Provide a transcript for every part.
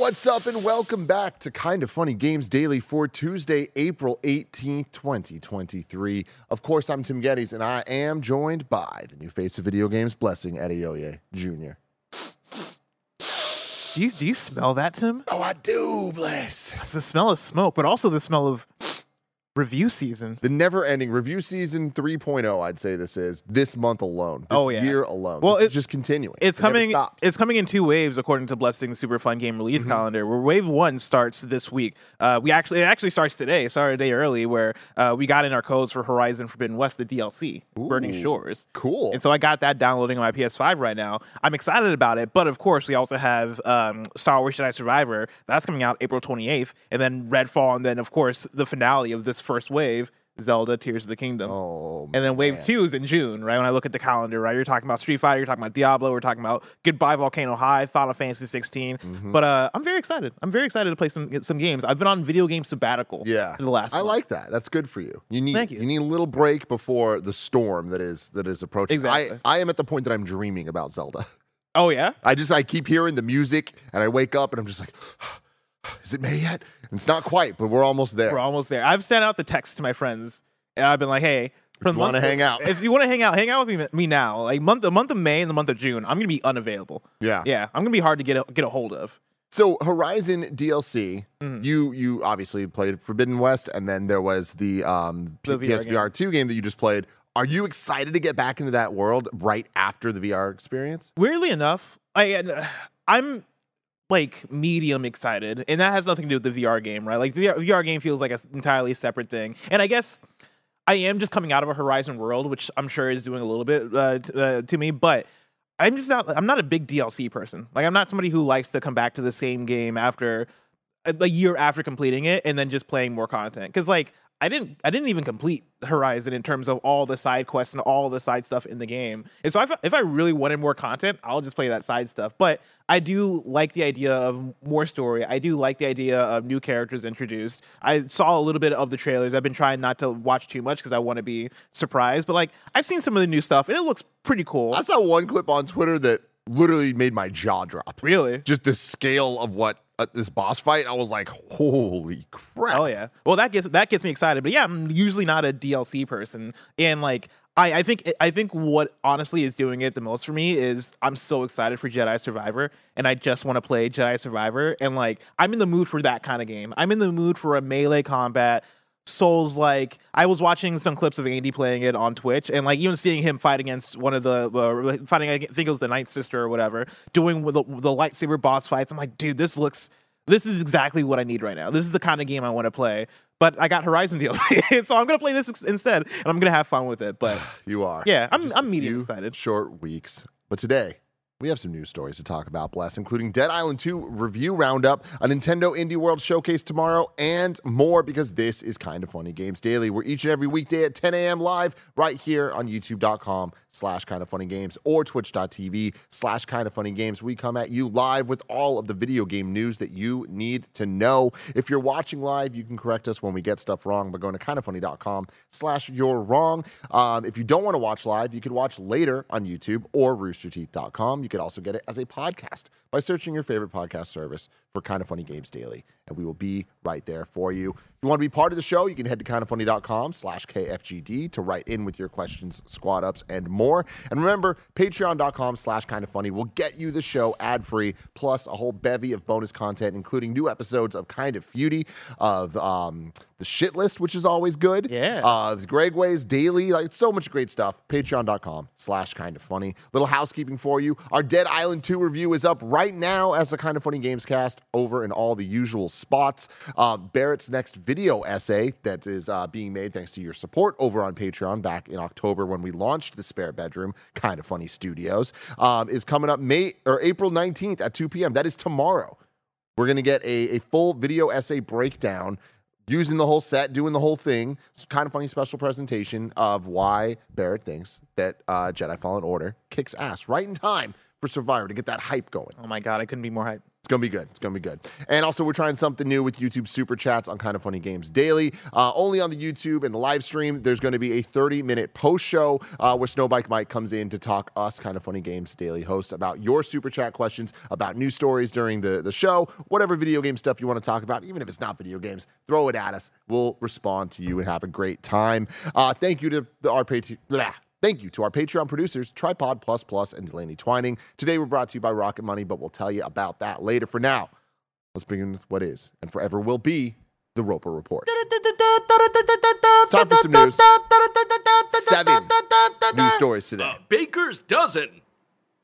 What's up and welcome back to Kinda Funny Games Daily for Tuesday, April 18th, 2023. Of course, I'm Tim Gettys, and I am joined by the new face of video games, Blessing Eddie Oye Jr. Do you smell that, Tim? Oh, I do, Bless. It's the smell of smoke, but also the smell of review season. The never-ending review season 3.0, I'd say this is, this month alone. Year alone. Well, it's just continuing. It's coming in two waves, according to Blessing's Super Fun Game Release Calendar, where wave one starts this week. It actually starts today, sorry, a day early, where we got in our codes for Horizon Forbidden West, the DLC, Burning Shores. Cool. And so I got that downloading on my PS5 right now. I'm excited about it, but of course, we also have Star Wars Jedi Survivor. That's coming out April 28th, and then Redfall, and then, of course, the finale of this first wave, Zelda Tears of the Kingdom. Oh, and then wave two is in June, right? When I look at the calendar, right, you're talking about Street Fighter, you're talking about Diablo, we're talking about Goodbye Volcano High, Final Fantasy 16. But I'm very excited. I'm very excited to play some games. I've been on video game sabbatical. Yeah, for the last. I like that. That's good for you. You need a little break before the storm that is approaching. Exactly. I am at the point that I'm dreaming about Zelda. Oh yeah. I keep hearing the music, and I wake up, and I'm just like, is it May yet? It's not quite, but we're almost there. We're almost there. I've sent out the text to my friends, and I've been like, hey, if you want to hang out. If you want to hang out with me now. Like the month of May and the month of June, I'm going to be unavailable. Yeah. Yeah, I'm going to be hard to get a hold of. So Horizon DLC, you obviously played Forbidden West, and then there was the PSVR 2 game that you just played. Are you excited to get back into that world right after the VR experience? Weirdly enough, I'm like medium excited, and that has nothing to do with the VR game, right? Like the VR game feels like an entirely separate thing, and I guess I am just coming out of a Horizon world, which I'm sure is doing a little bit to me, but I'm not a big DLC person. Like I'm not somebody who likes to come back to the same game after a year after completing it and then just playing more content, because like I didn't even complete Horizon in terms of all the side quests and all the side stuff in the game. And so if I really wanted more content, I'll just play that side stuff. But I do like the idea of more story. I do like the idea of new characters introduced. I saw a little bit of the trailers. I've been trying not to watch too much because I want to be surprised. But like I've seen some of the new stuff, and it looks pretty cool. I saw one clip on Twitter that literally made my jaw drop. Really? Just the scale of what this boss fight, I was like, holy crap. Oh yeah. Well, that gets me excited. But yeah, I'm usually not a DLC person, and like I think what honestly is doing it the most for me is I'm so excited for Jedi Survivor, and I just want to play Jedi Survivor, and like I'm in the mood for that kind of game. I'm in the mood for a melee combat Souls. Like I was watching some clips of Andy playing it on Twitch, and like even seeing him fight against one of the I think it was the Ninth Sister or whatever, doing the lightsaber boss fights. I'm like, dude, this is exactly what I need right now. This is the kind of game I want to play. But I got Horizon DLC, so I'm gonna play this instead, and I'm gonna have fun with it. But you are, yeah, I'm medium excited. Short weeks, but today we have some news stories to talk about, Bless, including Dead Island 2 review roundup, a Nintendo Indie World Showcase tomorrow, and more, because this is Kinda Funny Games Daily. We're each and every weekday at 10 a.m. live right here on youtube.com/KindaFunnyGames or twitch.tv/KindaFunnyGames. We come at you live with all of the video game news that you need to know. If you're watching live, you can correct us when we get stuff wrong by going to kindoffunny.com/you'rewrong. If you don't want to watch live, you can watch later on YouTube or roosterteeth.com. You could also get it as a podcast by searching your favorite podcast service for Kinda Funny Games Daily, and we will be right there for you. If you want to be part of the show, you can head to kindoffunny.com/KFGD to write in with your questions, squad ups, and more. And remember, patreon.com/KindaFunny will get you the show ad-free, plus a whole bevy of bonus content, including new episodes of Kinda Feudy, of the Shit List, which is always good. Yeah. Greg Ways Daily, like so much great stuff. Patreon.com/KindaFunny. Little housekeeping for you. Our Dead Island 2 review is up right now as a Kinda Funny Gamescast over in all the usual spots. Barrett's next video essay that is being made thanks to your support over on Patreon back in October when we launched the Spare Bedroom Kinda Funny Studios is coming up April 19th at 2 p.m. That is tomorrow. We're going to get a full video essay breakdown using the whole set, doing the whole thing. It's kind of funny special presentation of why Barrett thinks that Jedi Fallen Order kicks ass right in time for Survivor to get that hype going. Oh my God, I couldn't be more hyped. It's going to be good. It's going to be good. And also, we're trying something new with YouTube Super Chats on Kinda Funny Games Daily. Only on the YouTube and the live stream, there's going to be a 30-minute post-show where Snowbike Mike comes in to talk us, Kinda Funny Games Daily hosts, about your Super Chat questions, about news stories during the show, whatever video game stuff you want to talk about, even if it's not video games, throw it at us. We'll respond to you and have a great time. Thank you to our Patreon. Thank you to our Patreon producers, Tripod Plus Plus and Delaney Twining. Today we're brought to you by Rocket Money, but we'll tell you about that later. For now, let's begin with what is and forever will be the Roper Report. It's time for some news. 7 news stories today. Baker's dozen.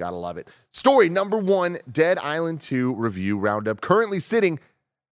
Gotta love it. Story number 1, Dead Island 2 review roundup. Currently sitting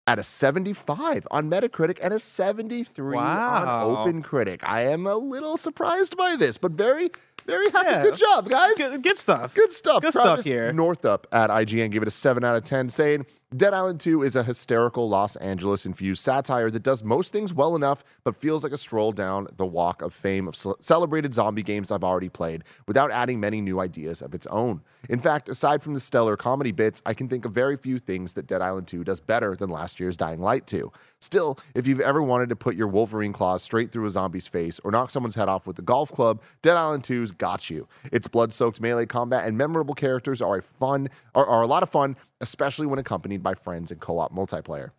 at a 75 on Metacritic and a 73 on Open Critic. I am a little surprised by this, but very, very happy. Yeah. Good job, guys. Good stuff. Good stuff. Good stuff here. Northup at IGN gave it a 7 out of 10, saying, Dead Island 2 is a hysterical Los Angeles-infused satire that does most things well enough, but feels like a stroll down the walk of fame of celebrated zombie games I've already played, without adding many new ideas of its own. In fact, aside from the stellar comedy bits, I can think of very few things that Dead Island 2 does better than last year's Dying Light 2. Still, if you've ever wanted to put your Wolverine claws straight through a zombie's face or knock someone's head off with a golf club, Dead Island 2's got you. Its blood-soaked melee combat and memorable characters are a lot of fun, especially when accompanied by friends and co-op multiplayer.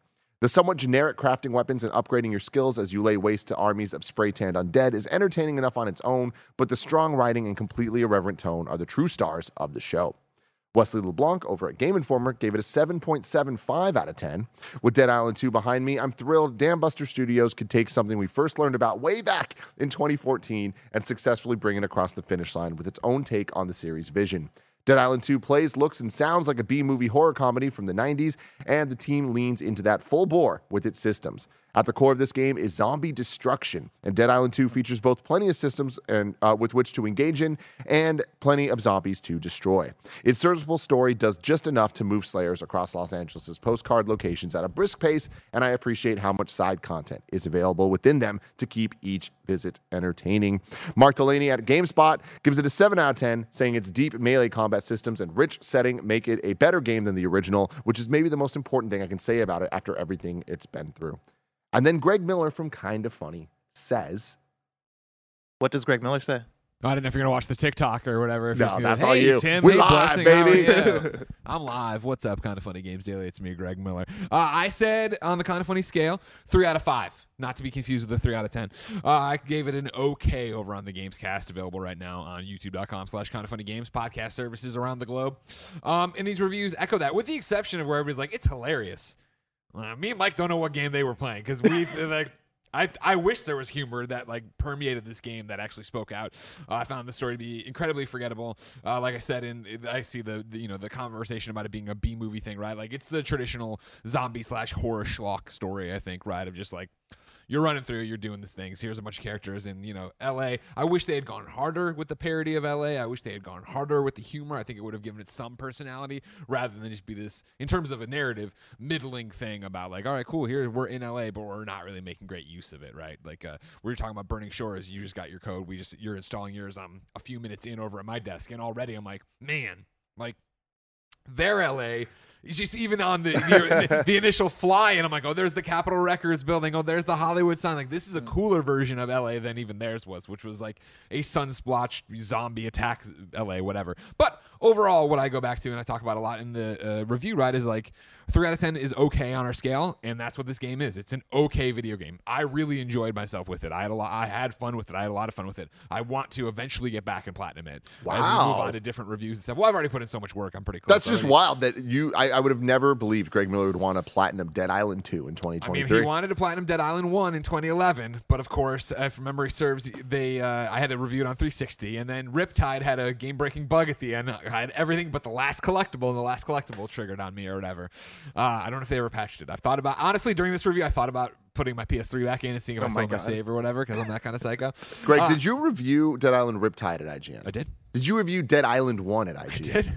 The somewhat generic crafting weapons and upgrading your skills as you lay waste to armies of spray-tanned undead is entertaining enough on its own, but the strong writing and completely irreverent tone are the true stars of the show. Wesley LeBlanc over at Game Informer gave it a 7.75 out of 10. With Dead Island 2 behind me, I'm thrilled Dambuster Studios could take something we first learned about way back in 2014 and successfully bring it across the finish line with its own take on the series' vision. Dead Island 2 plays, looks, and sounds like a B-movie horror comedy from the 90s, and the team leans into that full bore with its systems. At the core of this game is zombie destruction, and Dead Island 2 features both plenty of systems and with which to engage in and plenty of zombies to destroy. Its serviceable story does just enough to move slayers across Los Angeles' postcard locations at a brisk pace, and I appreciate how much side content is available within them to keep each visit entertaining. Mark Delaney at GameSpot gives it a 7 out of 10, saying its deep melee combat systems and rich setting make it a better game than the original, which is maybe the most important thing I can say about it after everything it's been through. And then Greg Miller from Kinda Funny says... What does Greg Miller say? I don't know if you're going to watch the TikTok or whatever. If no, that's all you. Tim, we're live, baby. I'm live. What's up, Kinda Funny Games Daily? It's me, Greg Miller. I said on the Kinda Funny scale, 3 out of 5. Not to be confused with a 3 out of 10. I gave it an okay over on the Gamescast, available right now on youtube.com/KindaFunnyGames, podcast services around the globe. And these reviews echo that, with the exception of where everybody's like, it's hilarious. Me and Mike don't know what game they were playing because we like. I wish there was humor that like permeated this game that actually spoke out. I found the story to be incredibly forgettable. Like I said, I see the you know the conversation about it being a B movie thing, right? Like it's the traditional zombie / horror schlock story, I think, right? Of just like you're running through, you're doing these things. Here's a bunch of characters in L.A. I wish they had gone harder with the parody of L.A. I wish they had gone harder with the humor. I think it would have given it some personality rather than just be this, in terms of a narrative, middling thing about like, all right, cool, here we're in L.A., but we're not really making great use of it, right? Like we were talking about Burning Shores. You just got your code. You're installing yours. I'm a few minutes in over at my desk, and already I'm like, man, like they're L.A., it's just even on the initial fly, and I'm like, oh, there's the Capitol Records building. Oh, there's the Hollywood sign. Like, this is a cooler version of LA than even theirs was, which was like a sun-splotched zombie attack LA, whatever. But overall, what I go back to, and I talk about a lot in the review, right, is like 3 out of 10 is okay on our scale, and that's what this game is. It's an okay video game. I really enjoyed myself with it. I had fun with it. I had a lot of fun with it. I want to eventually get back and platinum it. Wow. As we move on to different reviews and stuff. Well, I've already put in so much work. I'm pretty close. That's already. Just wild that you... I would have never believed Greg Miller would want a platinum Dead Island 2 in 2023. I mean, he wanted a platinum Dead Island 1 in 2011, but of course, if memory serves, I had to review it on 360, and then Riptide had a game-breaking bug at the end. I had everything but the last collectible, and the last collectible triggered on me or whatever. I don't know if they ever patched it. I've thought about, honestly, during this review, I thought about putting my PS3 back in and seeing if I still can save or whatever, because I'm that kind of psycho. Greg, did you review Dead Island Riptide at IGN? I did. Did you review Dead Island 1 at IGN? I did.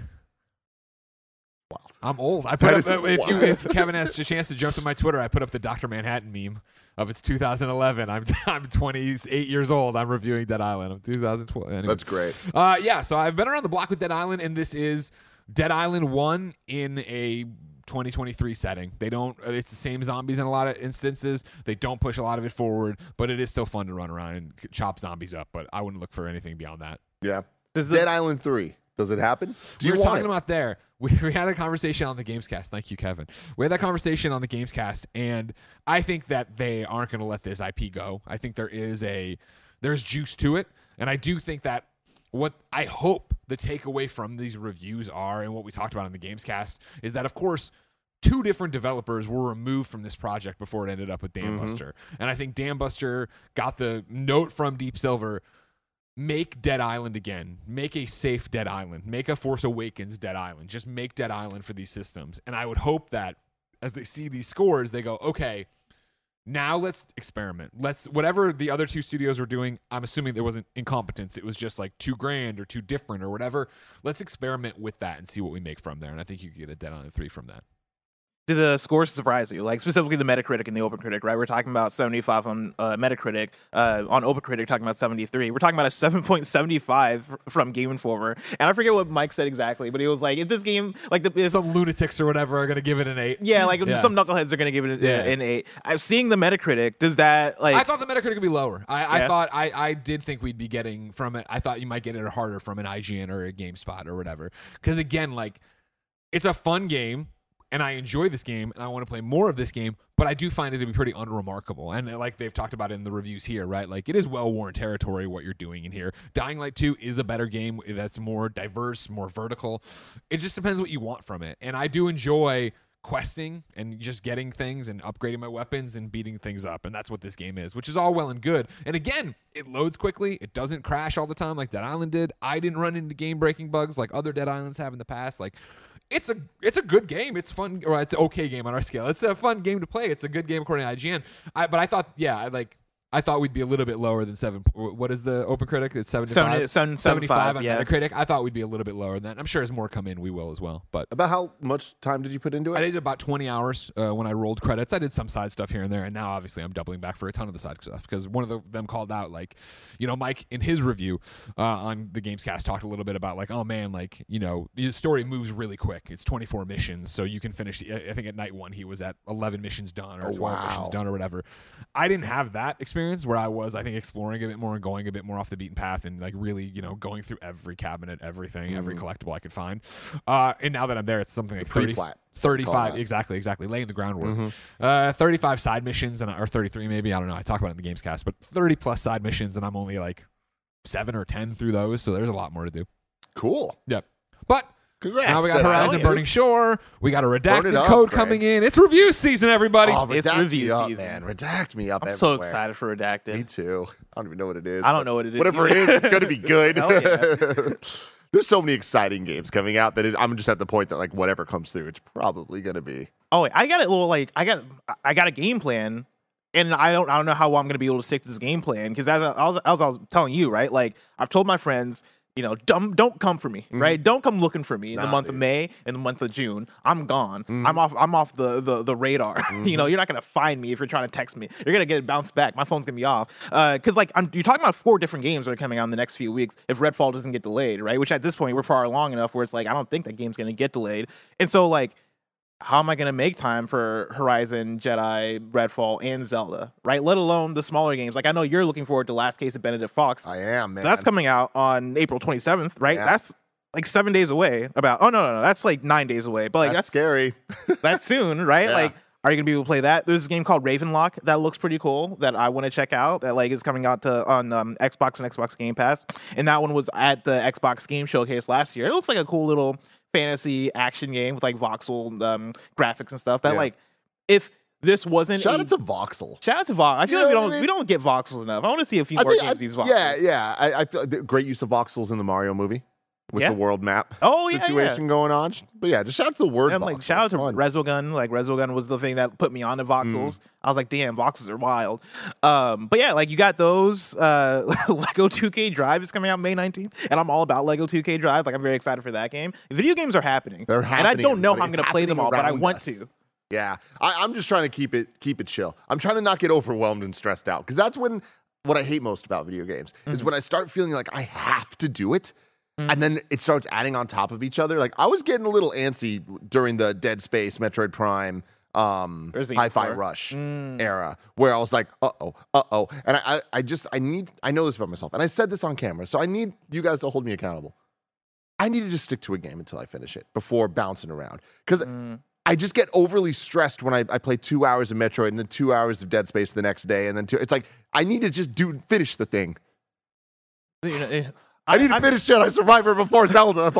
Wild. I'm old. I put up, if Kevin has a chance to jump to my Twitter, I put up the Dr. Manhattan meme of it's 2011. I'm 28 years old. I'm reviewing Dead Island. I'm 2012. Anyways. That's great. Yeah. So I've been around the block with Dead Island, and this is Dead Island 1 in a 2023 setting. They don't, it's the same zombies in a lot of instances. They don't push a lot of it forward, but it is still fun to run around and chop zombies up, but I wouldn't look for anything beyond that. Yeah. Dead Island 3. Does it happen? We were talking about there. We had a conversation on the Gamescast. Thank you, Kevin. We had that conversation on the Gamescast, and I think that they aren't going to let this IP go. I think there's juice to it, and I do think that what I hope the takeaway from these reviews are, and what we talked about on the Gamescast, is that, of course, two different developers were removed from this project before it ended up with Dam Buster. And I think Dam Buster got the note from Deep Silver: make Dead Island again. Make a safe Dead Island. Make a Force Awakens Dead Island. Just make Dead Island for these systems. And I would hope that as they see these scores, they go, okay, now let's experiment. Let's, whatever the other two studios were doing, I'm assuming there wasn't incompetence. It was just like too grand or too different or whatever. Let's experiment with that and see what we make from there. And I think you could get a Dead Island 3 from that. Do the scores surprise you? Like, specifically the Metacritic and the Open Critic, right? We're talking about 75 on Metacritic, on Open Critic, talking about 73. We're talking about a 7.75 from Game Informer. And I forget what Mike said exactly, but he was like, if this game, like, some lunatics or whatever are going to give it an 8. Yeah, like, some knuckleheads are going to give it an 8. Seeing the Metacritic, does that, like... I thought the Metacritic would be lower. I did think we'd be getting from it, I thought you might get it harder from an IGN or a GameSpot or whatever. Because, again, like, it's a fun game. And I enjoy this game, and I want to play more of this game, but I do find it to be pretty unremarkable. And like they've talked about in the reviews here, right? Like, it is well-worn territory, what you're doing in here. Dying Light 2 is a better game that's more diverse, more vertical. It just depends what you want from it. And I do enjoy questing and just getting things and upgrading my weapons and beating things up, and that's what this game is, which is all well and good. And again, it loads quickly. It doesn't crash all the time like Dead Island did. I didn't run into game-breaking bugs like other Dead Islands have in the past. Like, it's a good game. It's fun, or it's an okay game on our scale. It's a fun game to play. It's a good game according to IGN. But I thought, I thought we'd be a little bit lower than 7. What is the Open Critic? It's 75. 75 on Metacritic. I thought we'd be a little bit lower than that. I'm sure as more come in, we will as well. But about how much time did you put into it? I did about 20 hours when I rolled credits. I did some side stuff here and there, and now obviously I'm doubling back for a ton of the side stuff because one of them called out, like, you know, Mike in his review on the Gamescast talked a little bit about, like, oh man, like, you know, the story moves really quick. It's 24 missions, so you can finish. I think at night one he was at 11 missions done or 12 missions done or whatever. I didn't have that experience where I was, I think, exploring a bit more and going a bit more off the beaten path and, like, really, you know, going through every cabinet, everything, every collectible I could find. And now that I'm there, it's something like 35. Exactly. Laying the groundwork. 35 side missions, and or 33 maybe. I don't know. I talk about it in the Gamescast, but 30-plus side missions, and I'm only, like, 7 or 10 through those, so there's a lot more to do. Cool. Yep. But... Congrats, now we got Horizon Burning Shore. We got a redacted code coming in. It's review season, everybody. Oh, it's review season, man. Redact me up. I'm so excited for Redacted. Me too. I don't even know what it is. I don't know what it is. Whatever it is, it's going to be good. There's so many exciting games coming out that I'm just at the point that, like, whatever comes through, it's probably going to be. Oh, I got a little, like, I got a game plan. And I don't know how well I'm going to be able to stick to this game plan because as I was telling you, right? Like, I've told my friends, you know, don't come for me, right? Don't come looking for me in the month of May and the month of June. I'm gone. I'm off the radar. You know, you're not gonna find me if you're trying to text me. You're gonna get bounced back. My phone's gonna be off. Because like you're talking about 4 different games that are coming out in the next few weeks if Redfall doesn't get delayed, right? Which at this point we're far along enough where it's like I don't think that game's gonna get delayed. And so like, how am I going to make time for Horizon, Jedi, Redfall, and Zelda, right? Let alone the smaller games. Like, I know you're looking forward to Last Case of Benedict Fox. I am, man. That's coming out on April 27th, right? Yeah. That's like 7 days away. That's like 9 days away. But like that's scary. That's soon, right? Yeah. Like, are you going to be able to play that? There's a game called Ravenlock that looks pretty cool that I want to check out that like is coming out on Xbox and Xbox Game Pass. And that one was at the Xbox Game Showcase last year. It looks like a cool little fantasy action game with like voxel graphics and stuff that like if this wasn't shout out to voxel. I feel like we don't get voxels enough. I want to see a few more games these voxels. I feel like great use of voxels in the Mario movie with the world map situation going on, but just shout out to the word voxel. Like, shout out to Resogun. Like Resogun was the thing that put me on to voxels. I was like, damn, voxels are wild. But yeah, like you got those. Lego 2K Drive is coming out May 19th, and I'm all about Lego 2K Drive. Like I'm very excited for that game. Video games are happening. They're happening, and I don't know how I'm going to play them all, but I want to. Yeah, I'm just trying to keep it chill. I'm trying to not get overwhelmed and stressed out because that's what I hate most about video games is when I start feeling like I have to do it. And then it starts adding on top of each other. Like, I was getting a little antsy during the Dead Space, Metroid Prime, Hi-Fi Rush era, where I was like, and I know this about myself, and I said this on camera, so I need you guys to hold me accountable. I need to just stick to a game until I finish it before bouncing around, because I just get overly stressed when I play 2 hours of Metroid and then 2 hours of Dead Space the next day, and then it's like I need to just finish the thing. I need to finish Jedi Survivor before Zelda.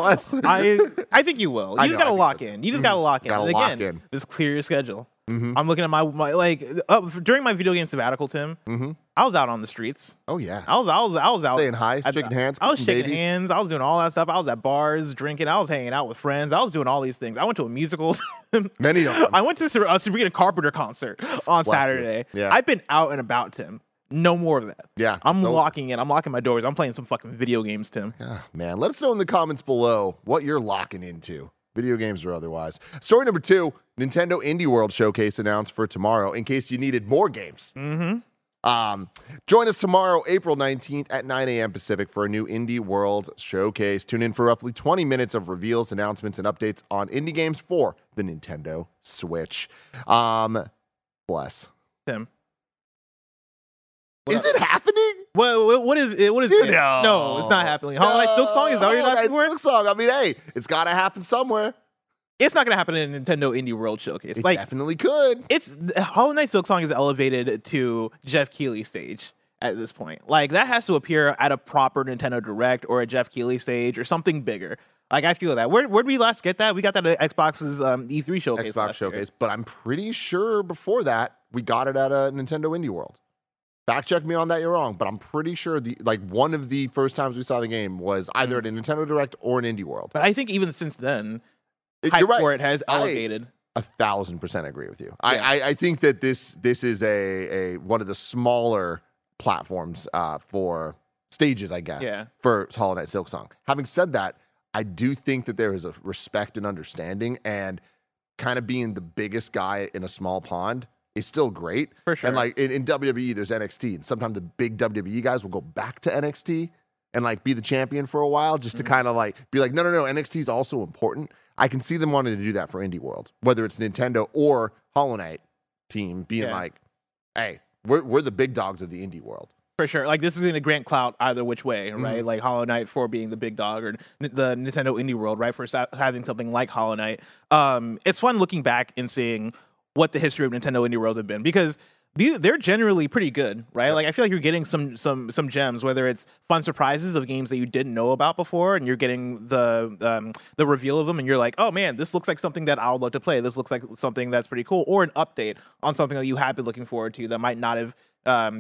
I think you will. You just got to lock in. Again, just clear your schedule. I'm looking at my during my video game sabbatical, Tim, I was out on the streets. Oh, yeah. I was out. Saying hi, shaking hands. I was shaking hands. I was doing all that stuff. I was at bars, drinking. I was hanging out with friends. I was doing all these things. I went to a musical. Many of them. I went to a Sabrina Carpenter concert on Saturday. Yeah. I've been out and about, Tim. No more of that. Yeah. I'm locking in. I'm locking my doors. I'm playing some fucking video games, Tim. Oh, man. Let us know in the comments below what you're locking into, video games or otherwise. Story number 2, Nintendo Indie World Showcase announced for tomorrow in case you needed more games. Join us tomorrow, April 19th at 9 a.m. Pacific for a new Indie World Showcase. Tune in for roughly 20 minutes of reveals, announcements, and updates on indie games for the Nintendo Switch. Bless. Tim. Is it happening? Well, what is it? What is it? No, it's not happening. Hollow Knight Silk Song is already happening. Silk Song. I mean, hey, it's got to happen somewhere. It's not going to happen in a Nintendo Indie World Showcase. It definitely could. It's Hollow Knight Silk Song is elevated to Jeff Keighley stage at this point. Like, that has to appear at a proper Nintendo Direct or a Jeff Keighley stage or something bigger. Like, I feel that. Where did we last get that? We got that at Xbox's E3 showcase. Xbox showcase, but I'm pretty sure before that we got it at a Nintendo Indie World. Fact check me on that, you're wrong, but I'm pretty sure one of the first times we saw the game was either at a Nintendo Direct or an Indie World. But I think even since then, hype for it has elevated. 1,000% agree with you. Yeah. I think that this is a one of the smaller platforms for stages, I guess, for Hollow Knight Silksong. Having said that, I do think that there is a respect and understanding, and kind of being the biggest guy in a small pond is still great. For sure. And like in WWE, there's NXT, and sometimes the big WWE guys will go back to NXT and be the champion for a while, just to kind of be like, no, NXT is also important. I can see them wanting to do that for Indie World, whether it's Nintendo or Hollow Knight team being like, hey, we're the big dogs of the Indie World. For sure. Like, this is going to grant clout either which way, right? Like Hollow Knight for being the big dog, or the Nintendo Indie World, right, for having something like Hollow Knight. It's fun looking back and seeing what the history of Nintendo Indie World have been, because they're generally pretty good, right? Like, I feel like you're getting some gems, whether it's fun surprises of games that you didn't know about before, and you're getting the reveal of them, and you're like, oh man, this looks like something that I would love to play. This looks like something that's pretty cool, or an update on something that you have been looking forward to that might not have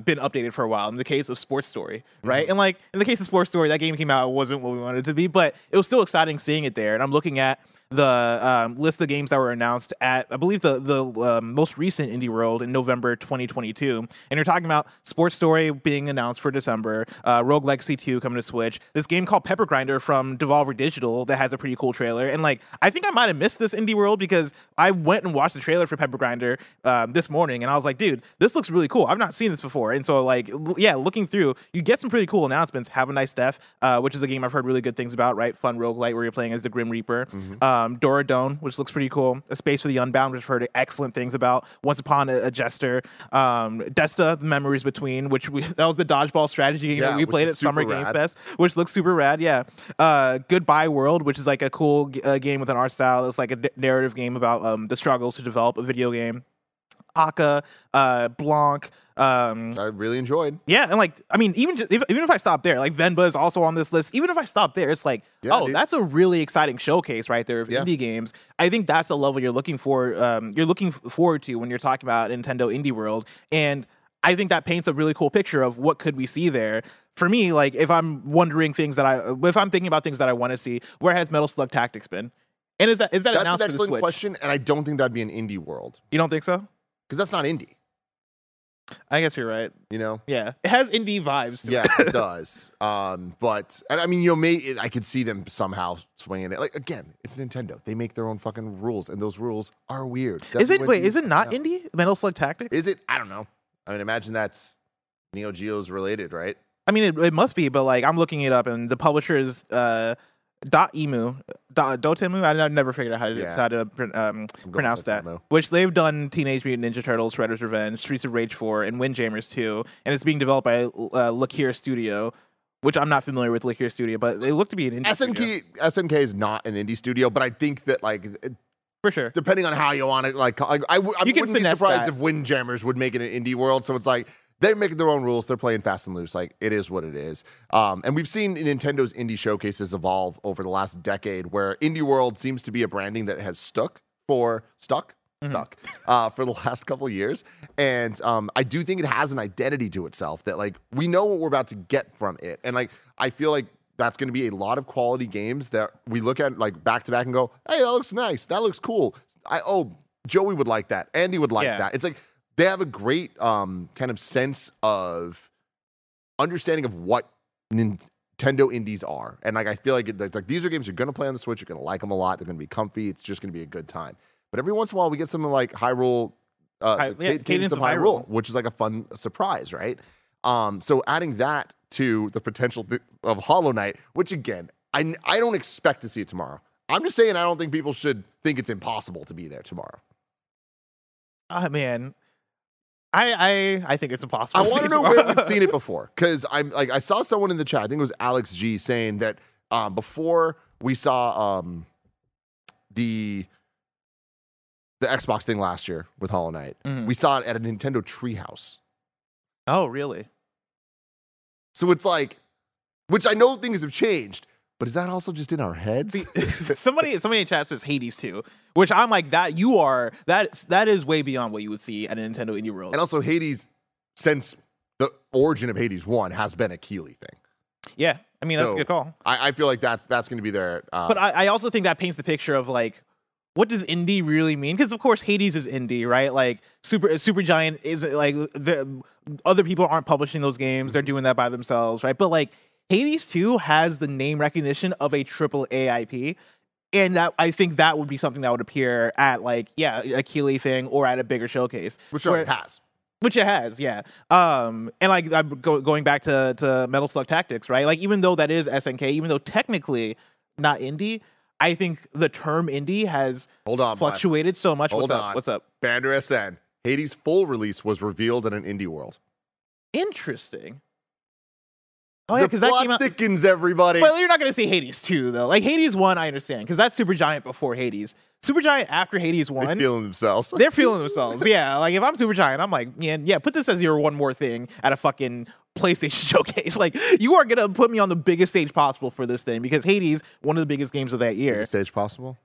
been updated for a while. In the case of Sports Story, right? And like, in the case of Sports Story, that game came out, it wasn't what we wanted it to be, but it was still exciting seeing it there. And I'm looking at the list of games that were announced at, I believe, the most recent Indie World in November 2022. And you're talking about Sports Story being announced for December, Rogue Legacy 2 coming to Switch, this game called Pepper Grinder from Devolver Digital that has a pretty cool trailer. And like, I think I might have missed this Indie World because I went and watched the trailer for Pepper Grinder this morning, and I was like, dude, this looks really cool. I've not seen this before. And so like, looking through, you get some pretty cool announcements. Have a Nice Death, which is a game I've heard really good things about, right? Fun roguelite where you're playing as the Grim Reaper. Doradone, which looks pretty cool. A Space for the Unbound, which I've heard excellent things about. Once Upon a Jester. Desta, Memories Between, which that was the dodgeball strategy game that we played at Summer Game Fest, which looks super rad, Goodbye World, which is like a cool game with an art style. It's like a narrative game about the struggles to develop a video game. Aka, Blanc. I really enjoyed. Yeah, and like, I mean, even if I stop there, like Venba is also on this list. Even if I stop there, it's like, that's a really exciting showcase right there of indie games. I think that's the level you're looking for. You're looking forward to when you're talking about Nintendo Indie World, and I think that paints a really cool picture of what could we see there. For me, like, if I'm thinking about things that I want to see, where has Metal Slug Tactics been? And is that announced for the Switch? That's an excellent question, and I don't think that'd be an Indie World. You don't think so? Because that's not indie. I guess you're right. You know? Yeah. It has indie vibes to it. Yeah, it does. But I mean, I could see them somehow swinging it. Like, again, it's Nintendo. They make their own fucking rules, and those rules are weird. Is it not indie? Metal Slug Tactics? Is it? I don't know. I mean, imagine that's Neo Geo's related, right? I mean, it must be, but like, I'm looking it up, and the publisher is Dotemu. I never figured out how to pronounce that. Which they've done Teenage Mutant Ninja Turtles, Shredder's Revenge, Streets of Rage 4, and Windjammers 2, and it's being developed by Lakier Studio, which I'm not familiar with Lakier Studio, but they look to be an indie studio. SNK is not an indie studio, but I think that for sure, depending on how you want it, I wouldn't be surprised if Windjammers would make it an indie world. So it's like, they're making their own rules. They're playing fast and loose. It is what it is. And we've seen Nintendo's indie showcases evolve over the last decade, where indie world seems to be a branding that has stuck for the last couple of years. And I do think it has an identity to itself that we know what we're about to get from it. And I feel like that's going to be a lot of quality games that we look at back to back and go, hey, that looks nice. That looks cool. Joey would like that. Andy would like that. It's they have a great kind of sense of understanding of what Nintendo indies are. And I feel these are games you're going to play on the Switch. You're going to like them a lot. They're going to be comfy. It's just going to be a good time. But every once in a while, we get something like Hyrule, Cadence of Hyrule, which is a fun surprise, right? So adding that to the potential of Hollow Knight, which again, I don't expect to see it tomorrow. I'm just saying I don't think people should think it's impossible to be there tomorrow. Oh, man. I think it's impossible. I want to know where we've seen it before, because I saw someone in the chat. I think it was Alex G saying that before we saw the Xbox thing last year with Hollow Knight, we saw it at a Nintendo Treehouse. Oh, really? So it's which I know things have changed, but is that also just in our heads? somebody in chat says Hades 2, which I'm that is way beyond what you would see at a Nintendo Indie World. And also Hades, since the origin of Hades 1, has been a Keighley thing. Yeah, I mean, that's a good call. I feel like that's going to be there. But I also think that paints the picture of what does indie really mean? Because of course Hades is indie, right? Supergiant is other people aren't publishing those games; they're doing that by themselves, right? But Hades 2 has the name recognition of a AAA IP, and that I think that would be something that would appear at a Keighley thing or at a bigger showcase, which it has, yeah. And I'm going back to Metal Slug Tactics, right? Even though that is SNK, even though technically not indie, I think the term indie has fluctuated so much. What's up? Bander SN, Hades' full release was revealed in an indie world. Interesting. Oh, yeah, because that came out. The plot thickens, everybody. Well, you're not going to see Hades 2, though. Hades 1, I understand, because that's Supergiant before Hades. Supergiant after Hades 1. They're feeling themselves. Yeah, if I'm Supergiant, I'm put this as your one more thing at a fucking PlayStation showcase. You are going to put me on the biggest stage possible for this thing, because Hades, one of the biggest games of that year. Biggest stage possible?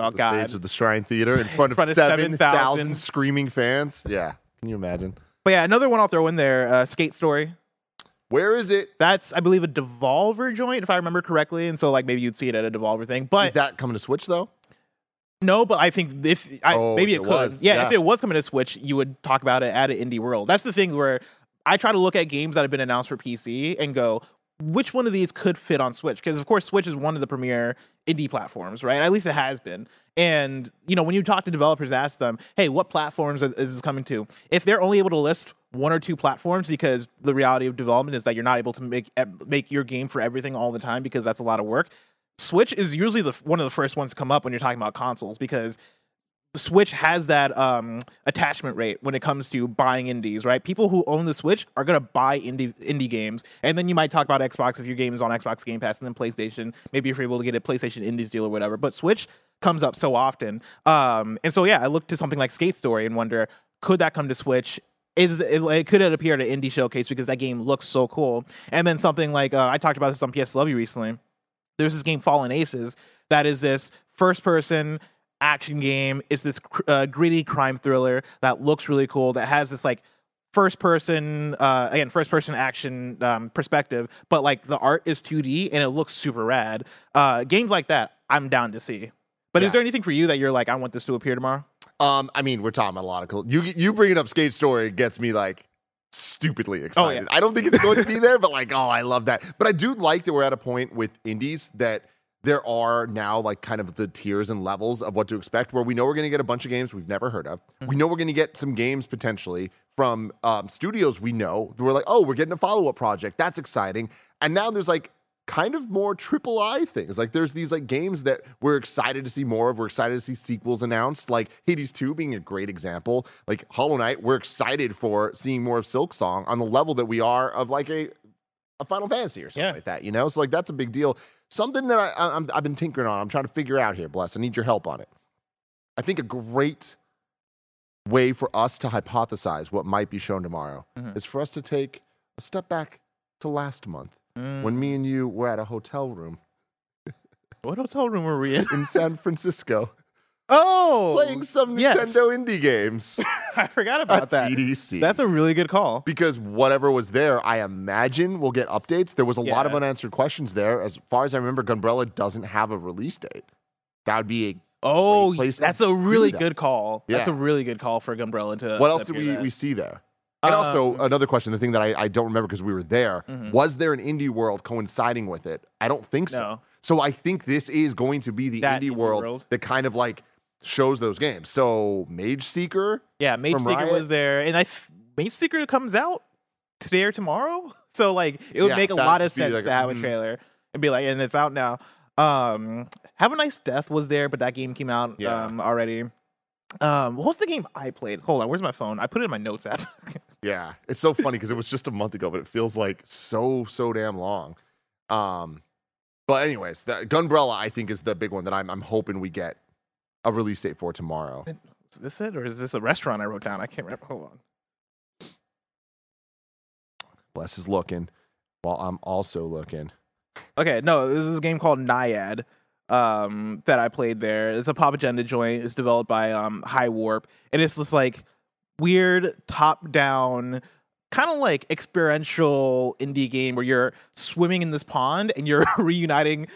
Oh, the God. Stage of the Shrine Theater in front of 7,000 screaming fans. Yeah, can you imagine? But yeah, another one I'll throw in there, Skate Story. Where is it? That's, I believe, a Devolver joint, if I remember correctly. And so, maybe you'd see it at a Devolver thing. But is that coming to Switch, though? No, but I think maybe it could. If it was coming to Switch, you would talk about it at an indie world. That's the thing where I try to look at games that have been announced for PC and go, which one of these could fit on Switch? Because, of course, Switch is one of the premier indie platforms, right? At least it has been. And, when you talk to developers, ask them, hey, what platforms is this coming to? If they're only able to list one or two platforms, because the reality of development is that you're not able to make your game for everything all the time, because that's a lot of work. Switch is usually one of the first ones to come up when you're talking about consoles, because Switch has that attachment rate when it comes to buying indies, right? People who own the Switch are going to buy indie games, and then you might talk about Xbox if your game is on Xbox Game Pass, and then PlayStation, maybe if you're able to get a PlayStation Indies deal or whatever, but Switch comes up so often. And so, I look to something like Skate Story and wonder, could that come to Switch? Could it appear at an indie showcase, because that game looks so cool? And then something like I talked about this on PS Love You recently. There's this game Fallen Aces that is this first-person action game. It's this gritty crime thriller that looks really cool. That has this first-person action perspective, but the art is 2D and it looks super rad. Games like that, I'm down to see. But is there anything for you that you're I want this to appear tomorrow? We're talking about a lot of cool. You bringing up Skate Story gets me stupidly excited. Oh, yeah. I don't think it's going to be there, but I love that. But I do like that we're at a point with indies that there are now kind of the tiers and levels of what to expect, where we know we're going to get a bunch of games we've never heard of. Mm-hmm. We know we're going to get some games potentially from studios we know. We're oh, we're getting a follow-up project. That's exciting. And now there's kind of more AAA things. Like there's these like games that we're excited to see more of. We're excited to see sequels announced, like Hades 2 being a great example. Like Hollow Knight, we're excited for seeing more of Silksong on the level that we are of like a Final Fantasy or something like that, you know? So like that's a big deal. Something that I've been tinkering on. I'm trying to figure out here, Bless. I need your help on it. I think a great way for us to hypothesize what might be shown tomorrow is for us to take a step back to last month when me and you were at a hotel room. What hotel room were we in? In San Francisco. Oh! Playing some Nintendo indie games. I forgot about that. GDC. That's a really good call. Because whatever was there, I imagine we'll get updates. There was a lot of unanswered questions there. As far as I remember, Gunbrella doesn't have a release date. That would be a place that's a really good call. That's a really good call for Gunbrella to. What else did we see there? And also, another question, the thing that I don't remember because we were there, was there an indie world coinciding with it? I don't think so. No. So I think this is going to be the indie world that kind of like shows those games. So Mage Seeker. Yeah, Mage Seeker was there. And Mage Seeker comes out today or tomorrow. So like it would make a lot of sense like, to have a trailer and be like, and it's out now. Have a Nice Death was there, but that game came out already. What was the game I played? Hold on, where's my phone? I put it in my notes app. Yeah, it's so funny because it was just a month ago, but it feels like so damn long. But anyways, the Gunbrella I think is the big one that I'm hoping we get a release date for tomorrow. Is this it, or is this a restaurant I wrote down? I can't remember. Hold on. Bless is looking while I'm also looking. Okay, no, this is a game called Naiad that I played there. It's a Pop Agenda joint. It's developed by High Warp, and it's this like weird top-down kind of like experiential indie game where you're swimming in this pond and you're reuniting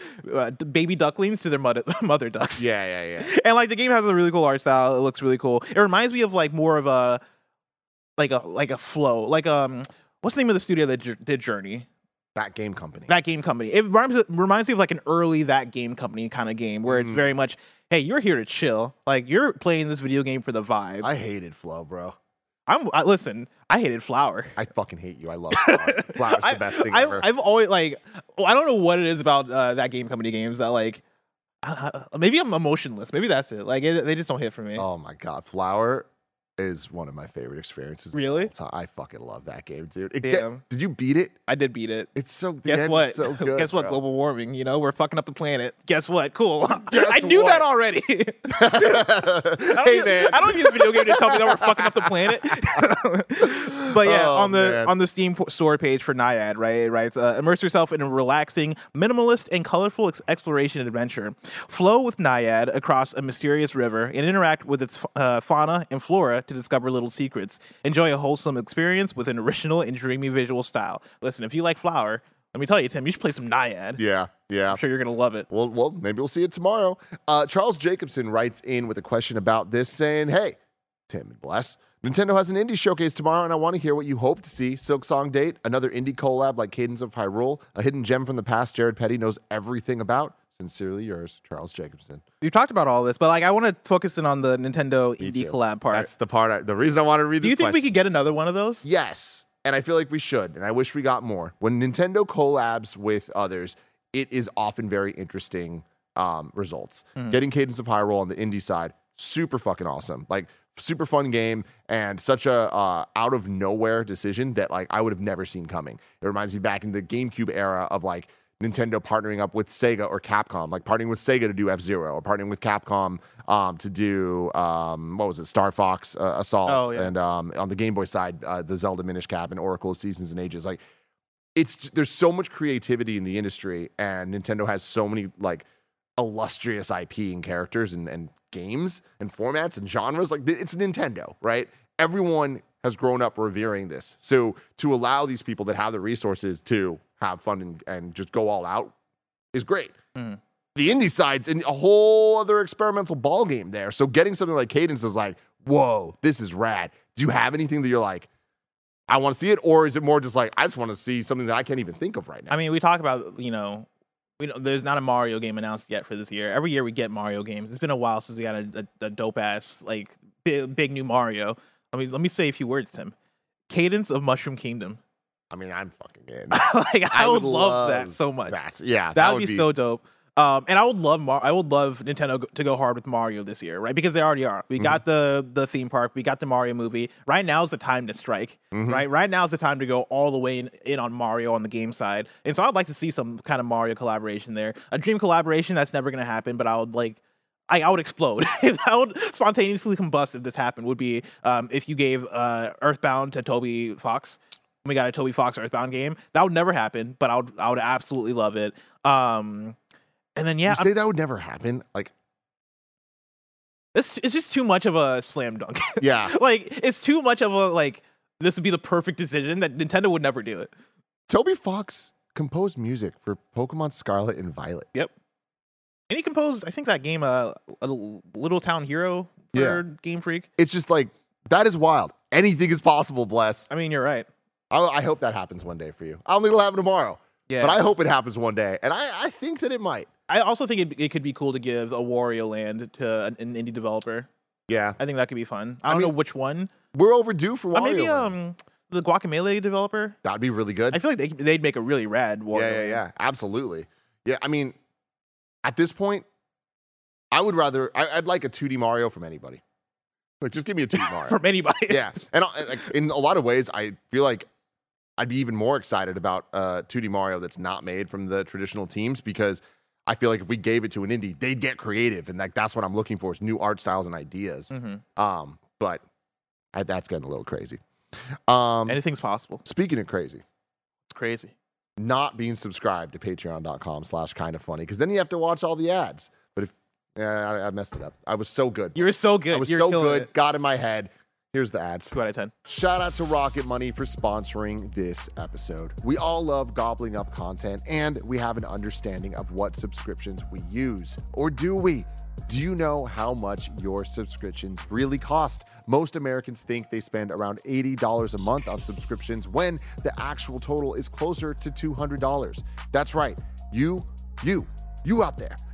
baby ducklings to their mother ducks. Yeah. And like the game has a really cool art style. It looks really cool. It reminds me of like more of a flow. Like what's the name of the studio that did Journey? That game company. It reminds me of like an early That Game Company kind of game where it's very much, hey, you're here to chill. Like you're playing this video game for the vibe. I hated Flow, bro. Listen, I hated Flower. I fucking hate you. I love Flower. Flower's the best thing ever. I've always I don't know what it is about That Game Company games that maybe I'm emotionless. Maybe that's it. Like they just don't hit for me. Oh my God, Flower is one of my favorite experiences. Really? I fucking love that game, dude. Did you beat it? I did beat it. It's so Guess what? So good, Guess what? Bro. Global warming, you know? We're fucking up the planet. Guess what? Cool. I knew that already. I don't use video game to tell me that we're fucking up the planet. But yeah, on the Steam store page for Naiad, right? It writes, immerse yourself in a relaxing, minimalist, and colorful exploration and adventure. Flow with Naiad across a mysterious river and interact with its fauna and flora to discover little secrets. Enjoy a wholesome experience with an original and dreamy visual style. Listen, if you like Flower, let me tell you, Tim, you should play some Naiad. Yeah. I'm sure you're going to love it. Well, maybe we'll see it tomorrow. Charles Jacobson writes in with a question about this saying, hey, Tim and Bless, Nintendo has an indie showcase tomorrow, and I want to hear what you hope to see. Silksong date, another indie collab like Cadence of Hyrule, a hidden gem from the past Jared Petty knows everything about. Sincerely yours, Charles Jacobson. You've talked about all this, but I want to focus in on the Nintendo indie collab part. That's the part. The reason I want to read this. Do you think we could get another one of those? Yes, and I feel like we should, and I wish we got more. When Nintendo collabs with others, it is often very interesting results. Getting Cadence of Hyrule on the indie side, super fucking awesome. Like super fun game, and such a out of nowhere decision that I would have never seen coming. It reminds me back in the GameCube era of Nintendo partnering up with Sega or Capcom, partnering with Sega to do F-Zero, or partnering with Capcom to do, Star Fox Assault, and on the Game Boy side, the Zelda Minish Cap and Oracle of Seasons and Ages. There's so much creativity in the industry, and Nintendo has so many, illustrious IP and characters and games and formats and genres. It's Nintendo, right? Everyone has grown up revering this. So to allow these people that have the resources to have fun and just go all out is great. The indie side's in a whole other experimental ball game there. So getting something like Cadence is whoa, this is rad. Do you have anything that you're I want to see it? Or is it more just I just want to see something that I can't even think of right now? I mean, we talk about, there's not a Mario game announced yet for this year. Every year we get Mario games. It's been a while since we got a dope-ass, big new Mario. Let me say a few words, Tim. Cadence of Mushroom Kingdom. I mean, I'm fucking in. Like, I would love that so much. Yeah, that would be so dope. And I would love Nintendo to go hard with Mario this year, right? Because they already are. We got the theme park, we got the Mario movie. Right now is the time to strike, right? Right now is the time to go all the way in on Mario on the game side. And so I'd like to see some kind of Mario collaboration there. A dream collaboration that's never going to happen, but I would like, I would explode. I would spontaneously combust if this happened. Would be if you gave Earthbound to Toby Fox. We got a Toby Fox Earthbound game. That would never happen, but I would absolutely love it. And then, yeah, you say that would never happen. Like, it's just too much of a slam dunk. Yeah, like it's too much of a like. This would be the perfect decision that Nintendo would never do it. Toby Fox composed music for Pokemon Scarlet and Violet. Yep, and he composed, I think, that game, a Little Town Hero for Game Freak. It's just like that is wild. Anything is possible, Bless. I mean, you're right. I hope that happens one day for you. I don't think it'll happen tomorrow. Yeah, but I hope it happens one day, and I think that it might. I also think it could be cool to give a Wario Land to an indie developer. Yeah, I think that could be fun. I don't know which one. We're overdue for Wario. Maybe Land. The Guacamelee developer. That'd be really good. I feel like they'd make a really rad Wario. Yeah, absolutely. Yeah, I mean, at this point, I would rather I'd like a 2D Mario from anybody. Like, just give me a 2D Mario from anybody. Yeah, and like, in a lot of ways, I feel like I'd be even more excited about 2D Mario that's not made from the traditional teams, because I feel like if we gave it to an indie, they'd get creative, and like that's what I'm looking for is new art styles and ideas. But that's getting a little crazy. Anything's possible. Speaking of crazy, it's crazy not being subscribed to Patreon.com/KindaFunny, because then you have to watch all the ads. But if I messed it up, I was so good. You were so good. I was so good. It got in my head. Here's the ads. 2 out of 10. Shout out to Rocket Money for sponsoring this episode. We all love gobbling up content, and we have an understanding of what subscriptions we use. Or do we? Do you know how much your subscriptions really cost? Most Americans think they spend around $80 a month on subscriptions when the actual total is closer to $200. That's right. You out there.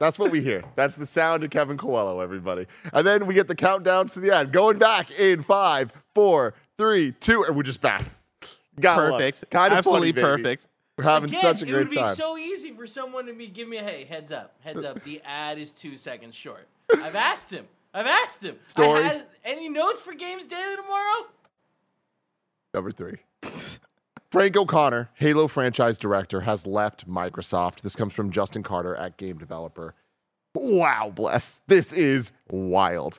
That's what we hear. That's the sound of Kevin Coelho, everybody. And then we get the countdowns to the end. Going back in 5, 4, 3, 2, and we're just back. Got perfect. One. Kind of absolutely funny, perfect. We're having such a great time. It would be so easy for someone to give me a hey, heads up. The ad is 2 seconds short. I've asked him. Story. Any notes for Games Daily tomorrow? Number 3. Frank O'Connor, Halo franchise director, has left Microsoft. This comes from Justin Carter at Game Developer. Wow, Bless. This is wild.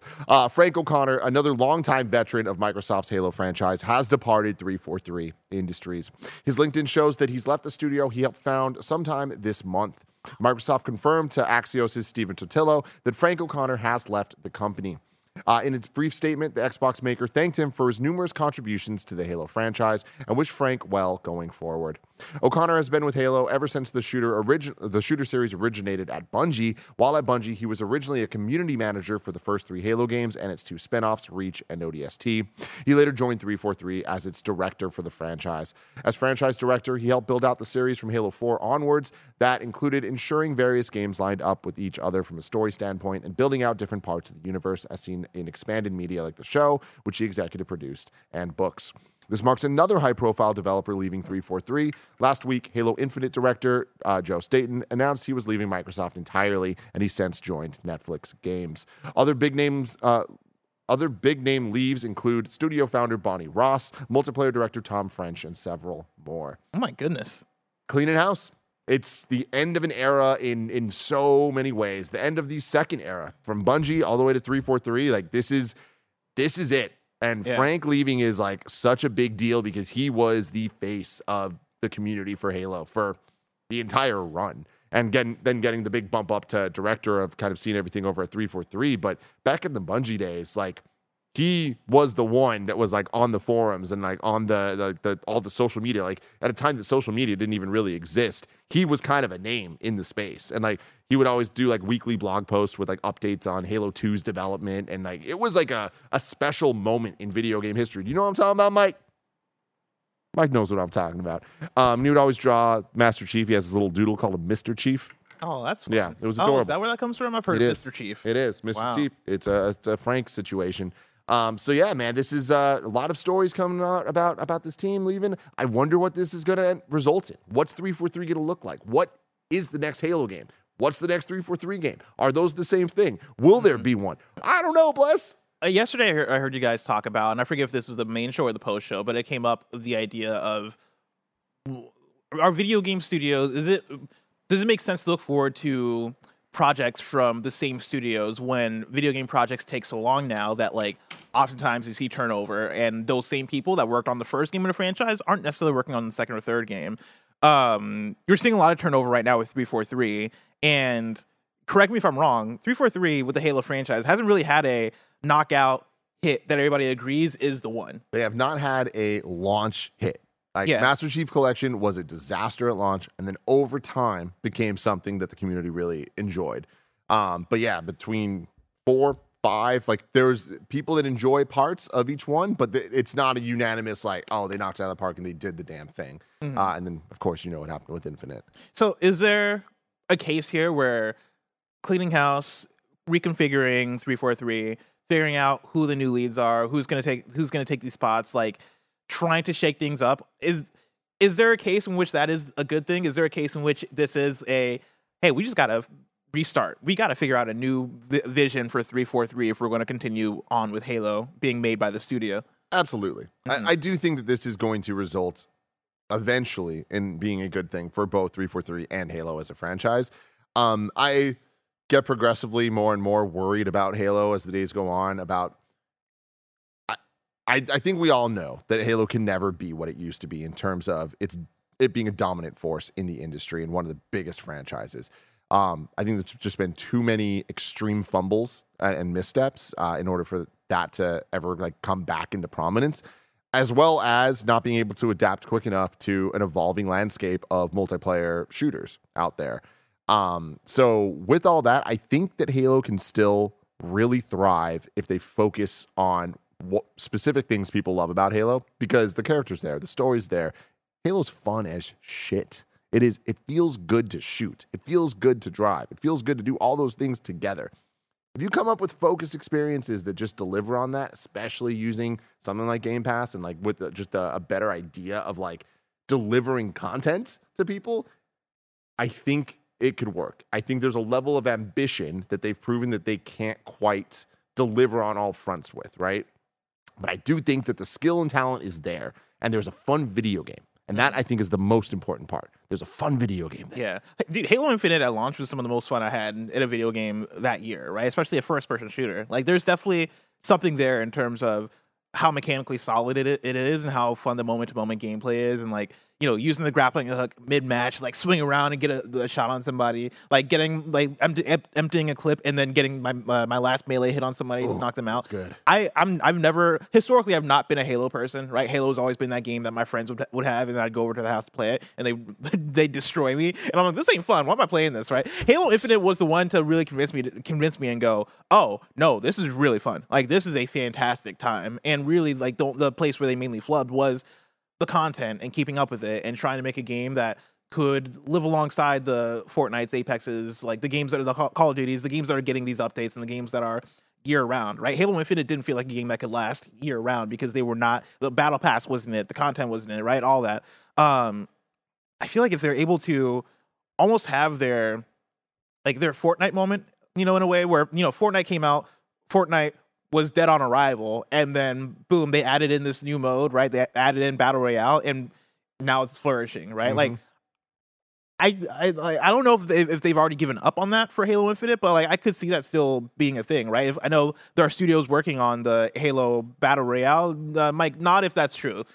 Frank O'Connor, another longtime veteran of Microsoft's Halo franchise, has departed 343 Industries. His LinkedIn shows that he's left the studio he helped found sometime this month. Microsoft confirmed to Axios' Stephen Totillo that Frank O'Connor has left the company. In its brief statement, the Xbox maker thanked him for his numerous contributions to the Halo franchise and wished Frank well going forward. O'Connor has been with Halo ever since the shooter series originated at Bungie. While at Bungie, he was originally a community manager for the first 3 Halo games and its 2 spinoffs, Reach and ODST. He later joined 343 as its director for the franchise. As franchise director, he helped build out the series from Halo 4 onwards. That included ensuring various games lined up with each other from a story standpoint and building out different parts of the universe as seen in expanded media like the show, which he executive produced, and books. This marks another high-profile developer leaving 343. Last week, Halo Infinite director Joe Staten announced he was leaving Microsoft entirely, and he since joined Netflix Games. Other big name leaves include studio founder Bonnie Ross, multiplayer director Tom French, and several more. Oh my goodness! Cleaning house. It's the end of an era in so many ways. The end of the second era, from Bungie all the way to 343. Like this is it. And yeah. Frank leaving is like such a big deal because he was the face of the community for Halo for the entire run. And getting the big bump up to director of kind of seeing everything over at 343. But back in the Bungie days, like he was the one that was like on the forums and like on the all the social media. Like at a time that social media didn't even really exist, he was kind of a name in the space. And like he would always do like weekly blog posts with like updates on Halo 2's development. And like it was like a special moment in video game history. Do you know what I'm talking about, Mike? Mike knows what I'm talking about. He would always draw Master Chief. He has this little doodle called a Mr. Chief. Oh, that's fun. Yeah, it was adorable. Is that where that comes from? I've heard of Mr. Chief. It is. Mr. Wow. Chief. It's a Frank situation. So yeah, man, this is a lot of stories coming out about this team leaving. I wonder what this is going to result in. What's 343 going to look like? What is the next Halo game? What's the next 343 game? Are those the same thing? Will there be one? I don't know, Bless. Yesterday, I heard you guys talk about, and I forget if this was the main show or the post show, but it came up the idea of our video game studios. Does it make sense to look forward to projects from the same studios when video game projects take so long now that like oftentimes you see turnover and those same people that worked on the first game in a franchise aren't necessarily working on the second or third game. You're seeing a lot of turnover right now with 343, and correct me if I'm wrong, 343 with the Halo franchise hasn't really had a knockout hit that everybody agrees is the one. They have not had a launch hit. Master Chief Collection was a disaster at launch, and then over time became something that the community really enjoyed. But yeah, between 4, 5, like there's people that enjoy parts of each one, but it's not a unanimous like, oh, they knocked it out of the park and they did the damn thing. Mm-hmm. And then of course you know what happened with Infinite. So is there a case here where cleaning house, reconfiguring 343, figuring out who the new leads are, who's gonna take these spots, like trying to shake things up, is there a case in which that is a good thing? Is there a case in which this is a, hey, we just gotta restart, we gotta figure out a new vision for 343 if we're going to continue on with Halo being made by the studio? Absolutely. Mm-hmm. I do think that this is going to result eventually in being a good thing for both 343 and Halo as a franchise. I get progressively more and more worried about Halo as the days go on, about I think we all know that Halo can never be what it used to be in terms of it being a dominant force in the industry and one of the biggest franchises. I think there's just been too many extreme fumbles and missteps in order for that to ever like come back into prominence, as well as not being able to adapt quick enough to an evolving landscape of multiplayer shooters out there. So with all that, I think that Halo can still really thrive if they focus on what specific things people love about Halo, because the character's there, the story's there. Halo's fun as shit. It is. It feels good to shoot. It feels good to drive. It feels good to do all those things together. If you come up with focused experiences that just deliver on that, especially using something like Game Pass and like with a better idea of like delivering content to people, I think it could work. I think there's a level of ambition that they've proven that they can't quite deliver on all fronts with, right? But I do think that the skill and talent is there, and there's a fun video game. And that, I think, is the most important part. There's a fun video game there. Yeah. Dude, Halo Infinite at launch was some of the most fun I had in a video game that year, right? Especially a first-person shooter. Like, there's definitely something there in terms of how mechanically solid it is and how fun the moment-to-moment gameplay is. And, like, you know, using the grappling hook mid-match, like swing around and get a shot on somebody, like getting like emptying a clip and then getting my my last melee hit on somebody to knock them out. That's good. Historically I've not been a Halo person, right? Halo's always been that game that my friends would have, and then I'd go over to the house to play it, and they destroy me, and I'm like, this ain't fun. Why am I playing this, right? Halo Infinite was the one to really convince me and go, oh no, this is really fun. Like, this is a fantastic time, and really like the place where they mainly flubbed was the content and keeping up with it and trying to make a game that could live alongside the Fortnites, Apexes, like the games that are the Call of Duties, the games that are getting these updates, and the games that are year round, right? Halo Infinite didn't feel like a game that could last year round because they were not, the battle pass wasn't it, the content wasn't it, right? All that. I feel like if they're able to almost have their Fortnite moment, you know, in a way where, you know, Fortnite came out, Fortnite was dead on arrival, and then boom, they added in this new mode, right? They added in Battle Royale, and now it's flourishing, right? Mm-hmm. Like, I don't know if they've already given up on that for Halo Infinite, but like I could see that still being a thing, right? If I know there are studios working on the Halo Battle Royale. Mike, nod if that's true.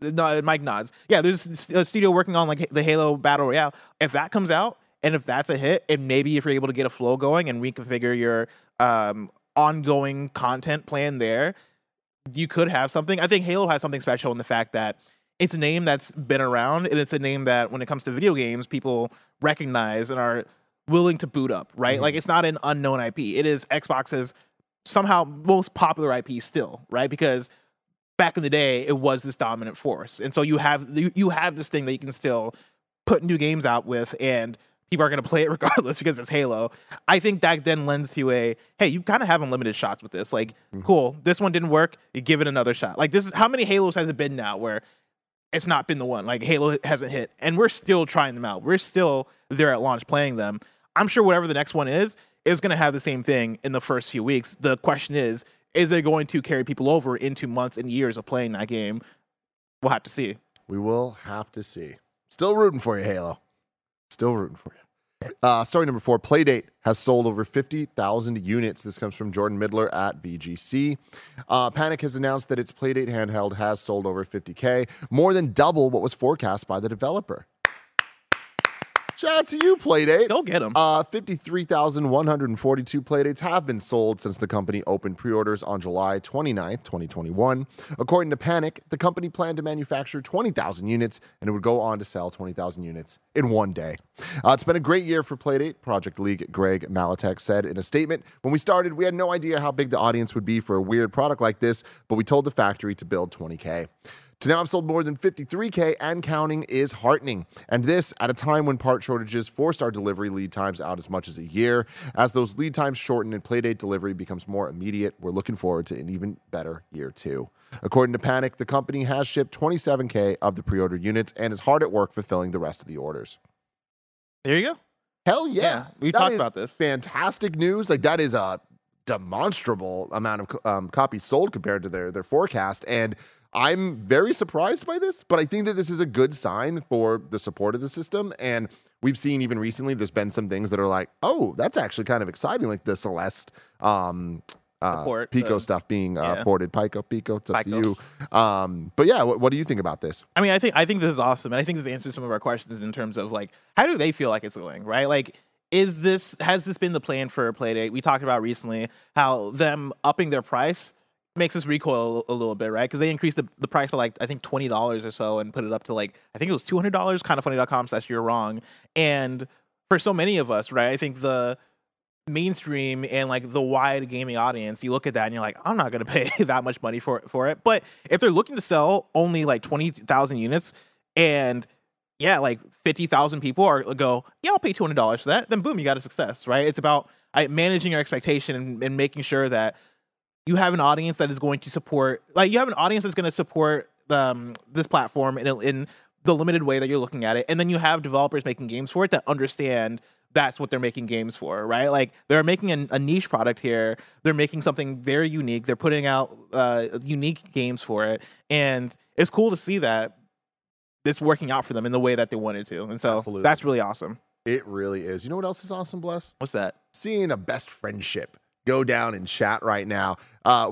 No, Mike nods. Yeah, there's a studio working on like the Halo Battle Royale. If that comes out, and if that's a hit, and maybe if you're able to get a flow going and reconfigure your ongoing content plan there, you could have something. I think Halo has something special in the fact that it's a name that's been around, and it's a name that when it comes to video games, people recognize and are willing to boot up, right? Mm-hmm. Like, it's not an unknown IP. It is Xbox's somehow most popular IP still, right? Because back in the day, it was this dominant force. And so you have this thing that you can still put new games out with, and people are going to play it regardless because it's Halo. I think that then lends to a, hey, you kind of have unlimited shots with this. Like, cool, this one didn't work. You give it another shot. Like, this is how many Halos has it been now where it's not been the one? Like, Halo hasn't hit, and we're still trying them out. We're still there at launch playing them. I'm sure whatever the next one is going to have the same thing in the first few weeks. The question is it going to carry people over into months and years of playing that game? We'll have to see. We will have to see. Still rooting for you, Halo. Still rooting for you. Story number 4, Playdate has sold over 50,000 units. This comes from Jordan Midler at BGC. Panic has announced that its Playdate handheld has sold over 50K, more than double what was forecast by the developer. Shout out to you, Playdate. Go get them. 53,142 Playdates have been sold since the company opened pre-orders on July 29th, 2021. According to Panic, the company planned to manufacture 20,000 units, and it would go on to sell 20,000 units in one day. It's been a great year for Playdate, Project League Greg Maletek said in a statement. When we started, we had no idea how big the audience would be for a weird product like this, but we told the factory to build 20K. To now, I've sold more than 53K and counting is heartening. And this at a time when part shortages forced our delivery lead times out as much as a year. As those lead times shorten and Playdate delivery becomes more immediate, we're looking forward to an even better year too. According to Panic, the company has shipped 27K of the pre-ordered units and is hard at work fulfilling the rest of the orders. There you go. Hell yeah. We talked about this. Fantastic news. Like, that is a demonstrable amount of copies sold compared to their forecast. And I'm very surprised by this, but I think that this is a good sign for the support of the system. And we've seen even recently, there's been some things that are like, oh, that's actually kind of exciting. Like the Celeste Pico stuff being ported. Pico, it's up to you. But yeah, what do you think about this? I mean, I think this is awesome. And I think this answers some of our questions in terms of like, how do they feel like it's going, right? Like, has this been the plan for Playdate? We talked about recently how them upping their price makes us recoil a little bit, right? Because they increased the price by, like, I think $20 or so and put it up to, like, I think it was $200, kindoffunny.com/you'rewrong. And for so many of us, right, I think the mainstream and, like, the wide gaming audience, you look at that and you're like, I'm not going to pay that much money for it. But if they're looking to sell only, like, 20,000 units and, yeah, like, 50,000 people go, yeah, I'll pay $200 for that, then boom, you got a success, right? It's about managing your expectation and making sure that you have an audience that is going to support, like, you have an audience that's going to support this platform in the limited way that you're looking at it. And then you have developers making games for it that understand that's what they're making games for, right? Like, they're making a niche product here. They're making something very unique. They're putting out unique games for it. And it's cool to see that it's working out for them in the way that they wanted to. And so absolutely, that's really awesome. It really is. You know what else is awesome, Bless? What's that? Seeing a best friendship go down in chat right now.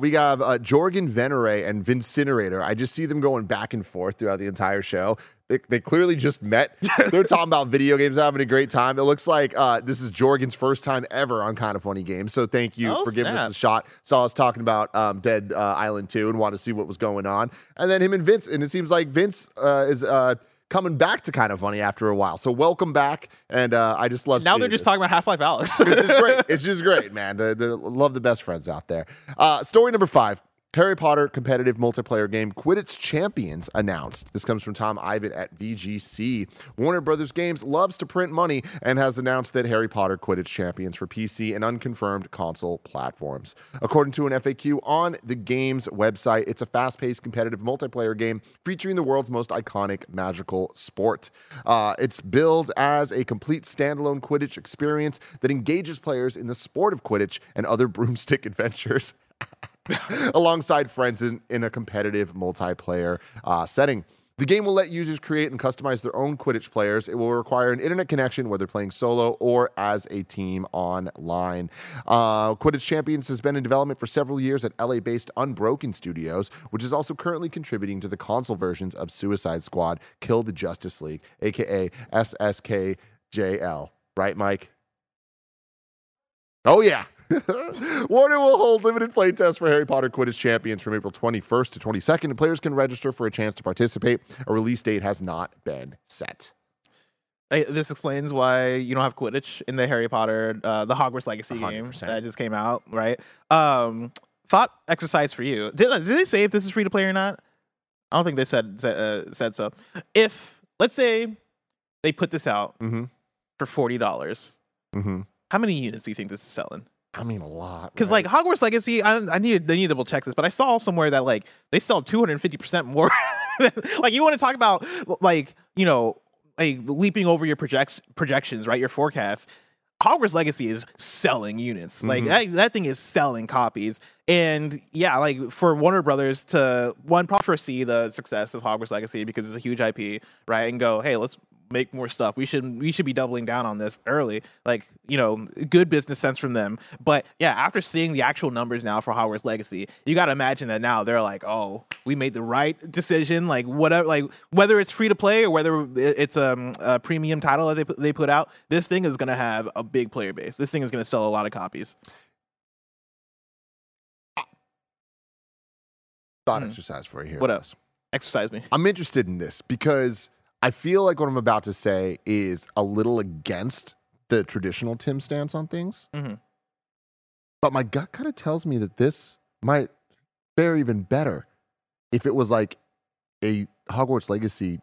We have Jorgen Venere and Vincinerator. I just see them going back and forth throughout the entire show. They clearly just met. They're talking about video games, having a great time. It looks like this is Jorgen's first time ever on Kinda Funny Games. So thank you for giving us a shot. So I was talking about Dead Island 2 and wanted to see what was going on. And then him and Vince, and it seems like Vince is coming back to Kinda Funny after a while. So welcome back. And I just love now they're just talking about Half-Life Alyx. It's just great. It's just great, man. They love the best friends out there. Story number 5. Harry Potter competitive multiplayer game Quidditch Champions announced. This comes from Tom Ivan at VGC. Warner Brothers Games loves to print money and has announced that Harry Potter Quidditch Champions for PC and unconfirmed console platforms. According to an FAQ on the game's website, it's a fast-paced competitive multiplayer game featuring the world's most iconic magical sport. It's billed as a complete standalone Quidditch experience that engages players in the sport of Quidditch and other broomstick adventures. Alongside friends in a competitive multiplayer setting. The game will let users create and customize their own Quidditch players. It will require an internet connection, whether playing solo or as a team online. Quidditch Champions has been in development for several years at LA-based Unbroken Studios, which is also currently contributing to the console versions of Suicide Squad, Kill the Justice League, aka SSKJL. Right, Mike? Oh, yeah. Warner will hold limited playtests for Harry Potter Quidditch Champions from April 21st to 22nd, and players can register for a chance to participate. A release date has not been set. This explains why you don't have Quidditch in the Harry Potter, the Hogwarts Legacy 100%. Game that just came out, right? Thought exercise for you. Did they say if this is free to play or not? I don't think they said so. If, let's say, they put this out for $40, how many units do you think this is selling? I mean, a lot. Because, right? Like, Hogwarts Legacy, they need to double check this, but I saw somewhere that, like, they sell 250% more. Like, you want to talk about, like, you know, like, leaping over your projections, right? Your forecasts. Hogwarts Legacy is selling units. Like, that thing is selling copies. And, yeah, like, for Warner Brothers to, one, foresee the success of Hogwarts Legacy because it's a huge IP, right? And go, hey, let's make more stuff. We should be doubling down on this early. Like, you know, good business sense from them. But yeah, after seeing the actual numbers now for Hogwarts Legacy, you got to imagine that now they're like, oh, we made the right decision. Like, whatever, like whether it's free to play or whether it's a premium title that they put out, this thing is going to have a big player base. This thing is going to sell a lot of copies. Thought exercise for you here. What else? Exercise me. I'm interested in this because I feel like what I'm about to say is a little against the traditional Tim stance on things. But my gut kind of tells me that this might fare even better if it was like a Hogwarts Legacy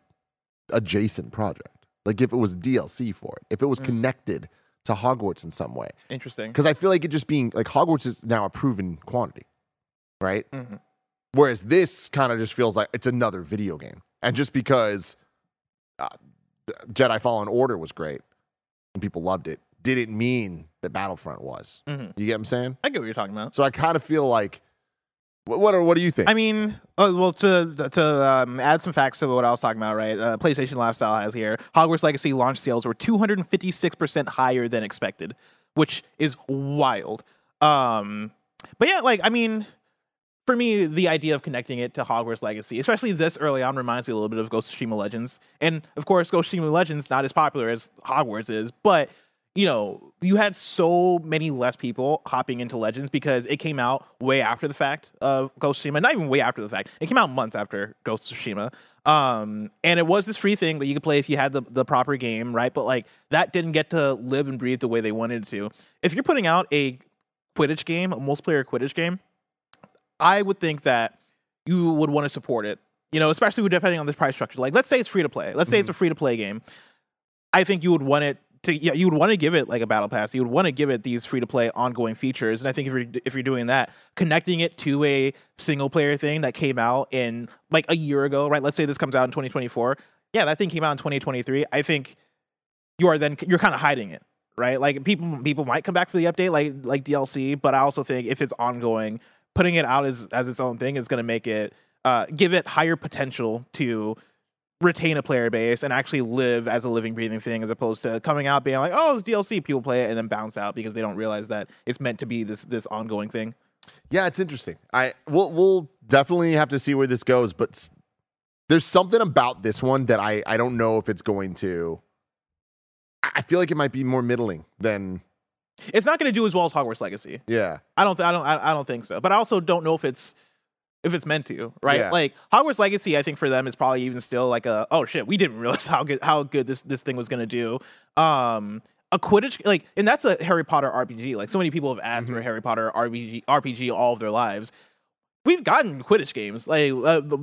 adjacent project. Like if it was DLC for it, if it was connected to Hogwarts in some way. Interesting. Because I feel like it just being like Hogwarts is now a proven quantity, right? Whereas this kind of just feels like it's another video game. And just because Jedi Fallen Order was great and people loved it, didn't mean that Battlefront was. You get what I'm saying? I get what you're talking about. So I kind of feel like, what do you think? I mean, well, to add some facts to what I was talking about, right? PlayStation Lifestyle has here, Hogwarts Legacy launch sales were 256% higher than expected, which is wild. But yeah, like, I mean, for me, the idea of connecting it to Hogwarts Legacy, especially this early on, reminds me a little bit of Ghost of Tsushima Legends. And, of course, Ghost of Tsushima Legends not as popular as Hogwarts is, but, you know, you had so many less people hopping into Legends because it came out way after the fact of Ghost of Tsushima. Not even way after the fact. It came out months after Ghost of Tsushima. And it was this free thing that you could play if you had the proper game, right? But, like, that didn't get to live and breathe the way they wanted it to. If you're putting out a Quidditch game, a multiplayer Quidditch game, I would think that you would want to support it, you know, especially depending on the price structure. Like, let's say it's free to play. Let's say it's a free to play game. I think you would want it to, yeah, you would want to give it like a battle pass. You would want to give it these free to play ongoing features. And I think if you're doing that, connecting it to a single player thing that came out in like a year ago, right? Let's say this comes out in 2024. Yeah, that thing came out in 2023. I think you're kind of hiding it, right? Like people might come back for the update, like DLC. But I also think if it's ongoing, putting it out as its own thing is going to make it give it higher potential to retain a player base and actually live as a living, breathing thing, as opposed to coming out being like, oh, it's DLC, people play it and then bounce out because they don't realize that it's meant to be this ongoing thing. Yeah, it's interesting. We'll definitely have to see where this goes, but There's something about this one that I don't know if it's going to... I feel like it might be more middling than... It's not going to do as well as Hogwarts Legacy. Yeah, I don't think so. But I also don't know if it's meant to, right? Yeah. Like Hogwarts Legacy, I think for them is probably even still like a, oh shit, we didn't realize how good this thing was going to do. A Quidditch, like, and that's a Harry Potter RPG. Like so many people have asked for a Harry Potter RPG all of their lives. We've gotten Quidditch games. Like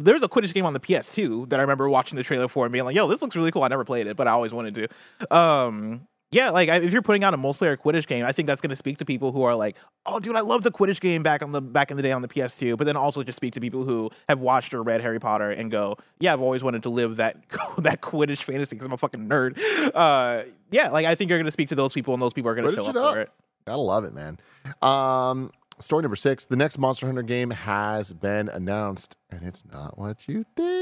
there's a Quidditch game on the PS2 that I remember watching the trailer for and being like, yo, this looks really cool. I never played it, but I always wanted to. Yeah, like if you're putting out a multiplayer Quidditch game, I think that's going to speak to people who are like, "Oh, dude, I love the Quidditch game back in the day on the PS2." But then also just speak to people who have watched or read Harry Potter and go, "Yeah, I've always wanted to live that Quidditch fantasy because I'm a fucking nerd." Yeah, like I think you're going to speak to those people, and those people are going to show up for it. Gotta love it, man. Story number 6: the next Monster Hunter game has been announced, and it's not what you think.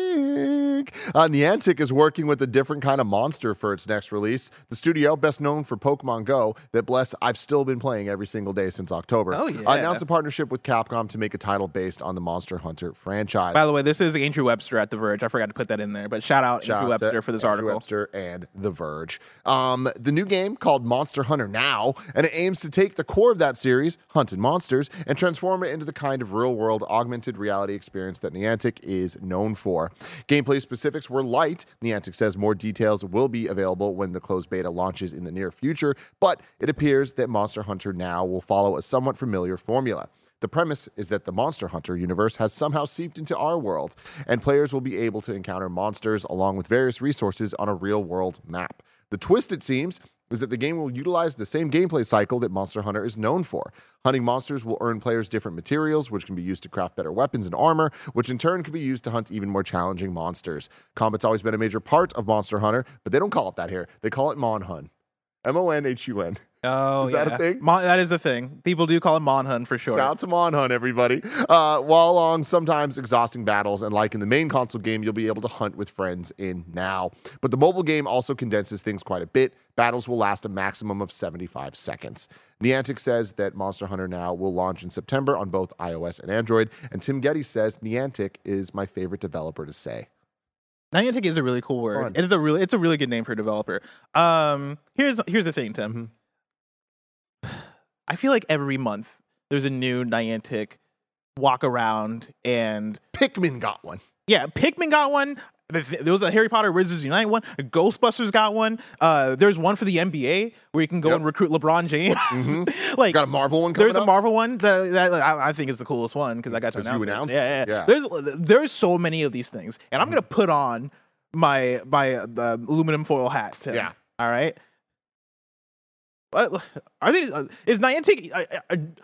Niantic is working with a different kind of monster for its next release. The studio, best known for Pokemon Go, that bless I've still been playing every single day since October, announced a partnership with Capcom to make a title based on the Monster Hunter franchise. By the way, this is Andrew Webster at The Verge. I forgot to put that in there, but shout out Andrew Webster for this article. Andrew Webster and The Verge. The new game called Monster Hunter Now, and it aims to take the core of that series, hunting monsters, and transform it into the kind of real-world augmented reality experience that Niantic is known for. Gameplay specifics were light. Niantic says more details will be available when the closed beta launches in the near future, but it appears that Monster Hunter Now will follow a somewhat familiar formula. The premise is that the Monster Hunter universe has somehow seeped into our world, and players will be able to encounter monsters along with various resources on a real-world map. The twist, it seems, is that the game will utilize the same gameplay cycle that Monster Hunter is known for. Hunting monsters will earn players different materials, which can be used to craft better weapons and armor, which in turn can be used to hunt even more challenging monsters. Combat's always been a major part of Monster Hunter, but they don't call it that here. They call it Monhun. M-O-N-H-U-N. Oh, yeah. Is that a thing? That is a thing. People do call it Monhun for sure. Shout out to Monhun, everybody. While along sometimes exhausting battles, and like in the main console game, you'll be able to hunt with friends in Now. But the mobile game also condenses things quite a bit. Battles will last a maximum of 75 seconds. Niantic says that Monster Hunter Now will launch in September on both iOS and Android. And Tim Gettys says, Niantic is my favorite developer to say. Niantic is a really cool word. It is a really good name for a developer. Here's the thing, Tim. I feel like every month there's a new Niantic walk around, and Pikmin got one. Yeah, Pikmin got one. There was a Harry Potter Wizards Unite one. Ghostbusters got one. There's one for the NBA where you can go and recruit LeBron James. Like got a Marvel one. There's a Marvel one that I think is the coolest one because I got to announce it. There's so many of these things, and I'm gonna put on my aluminum foil hat. Tim. Yeah. All right. Are they? Is Niantic?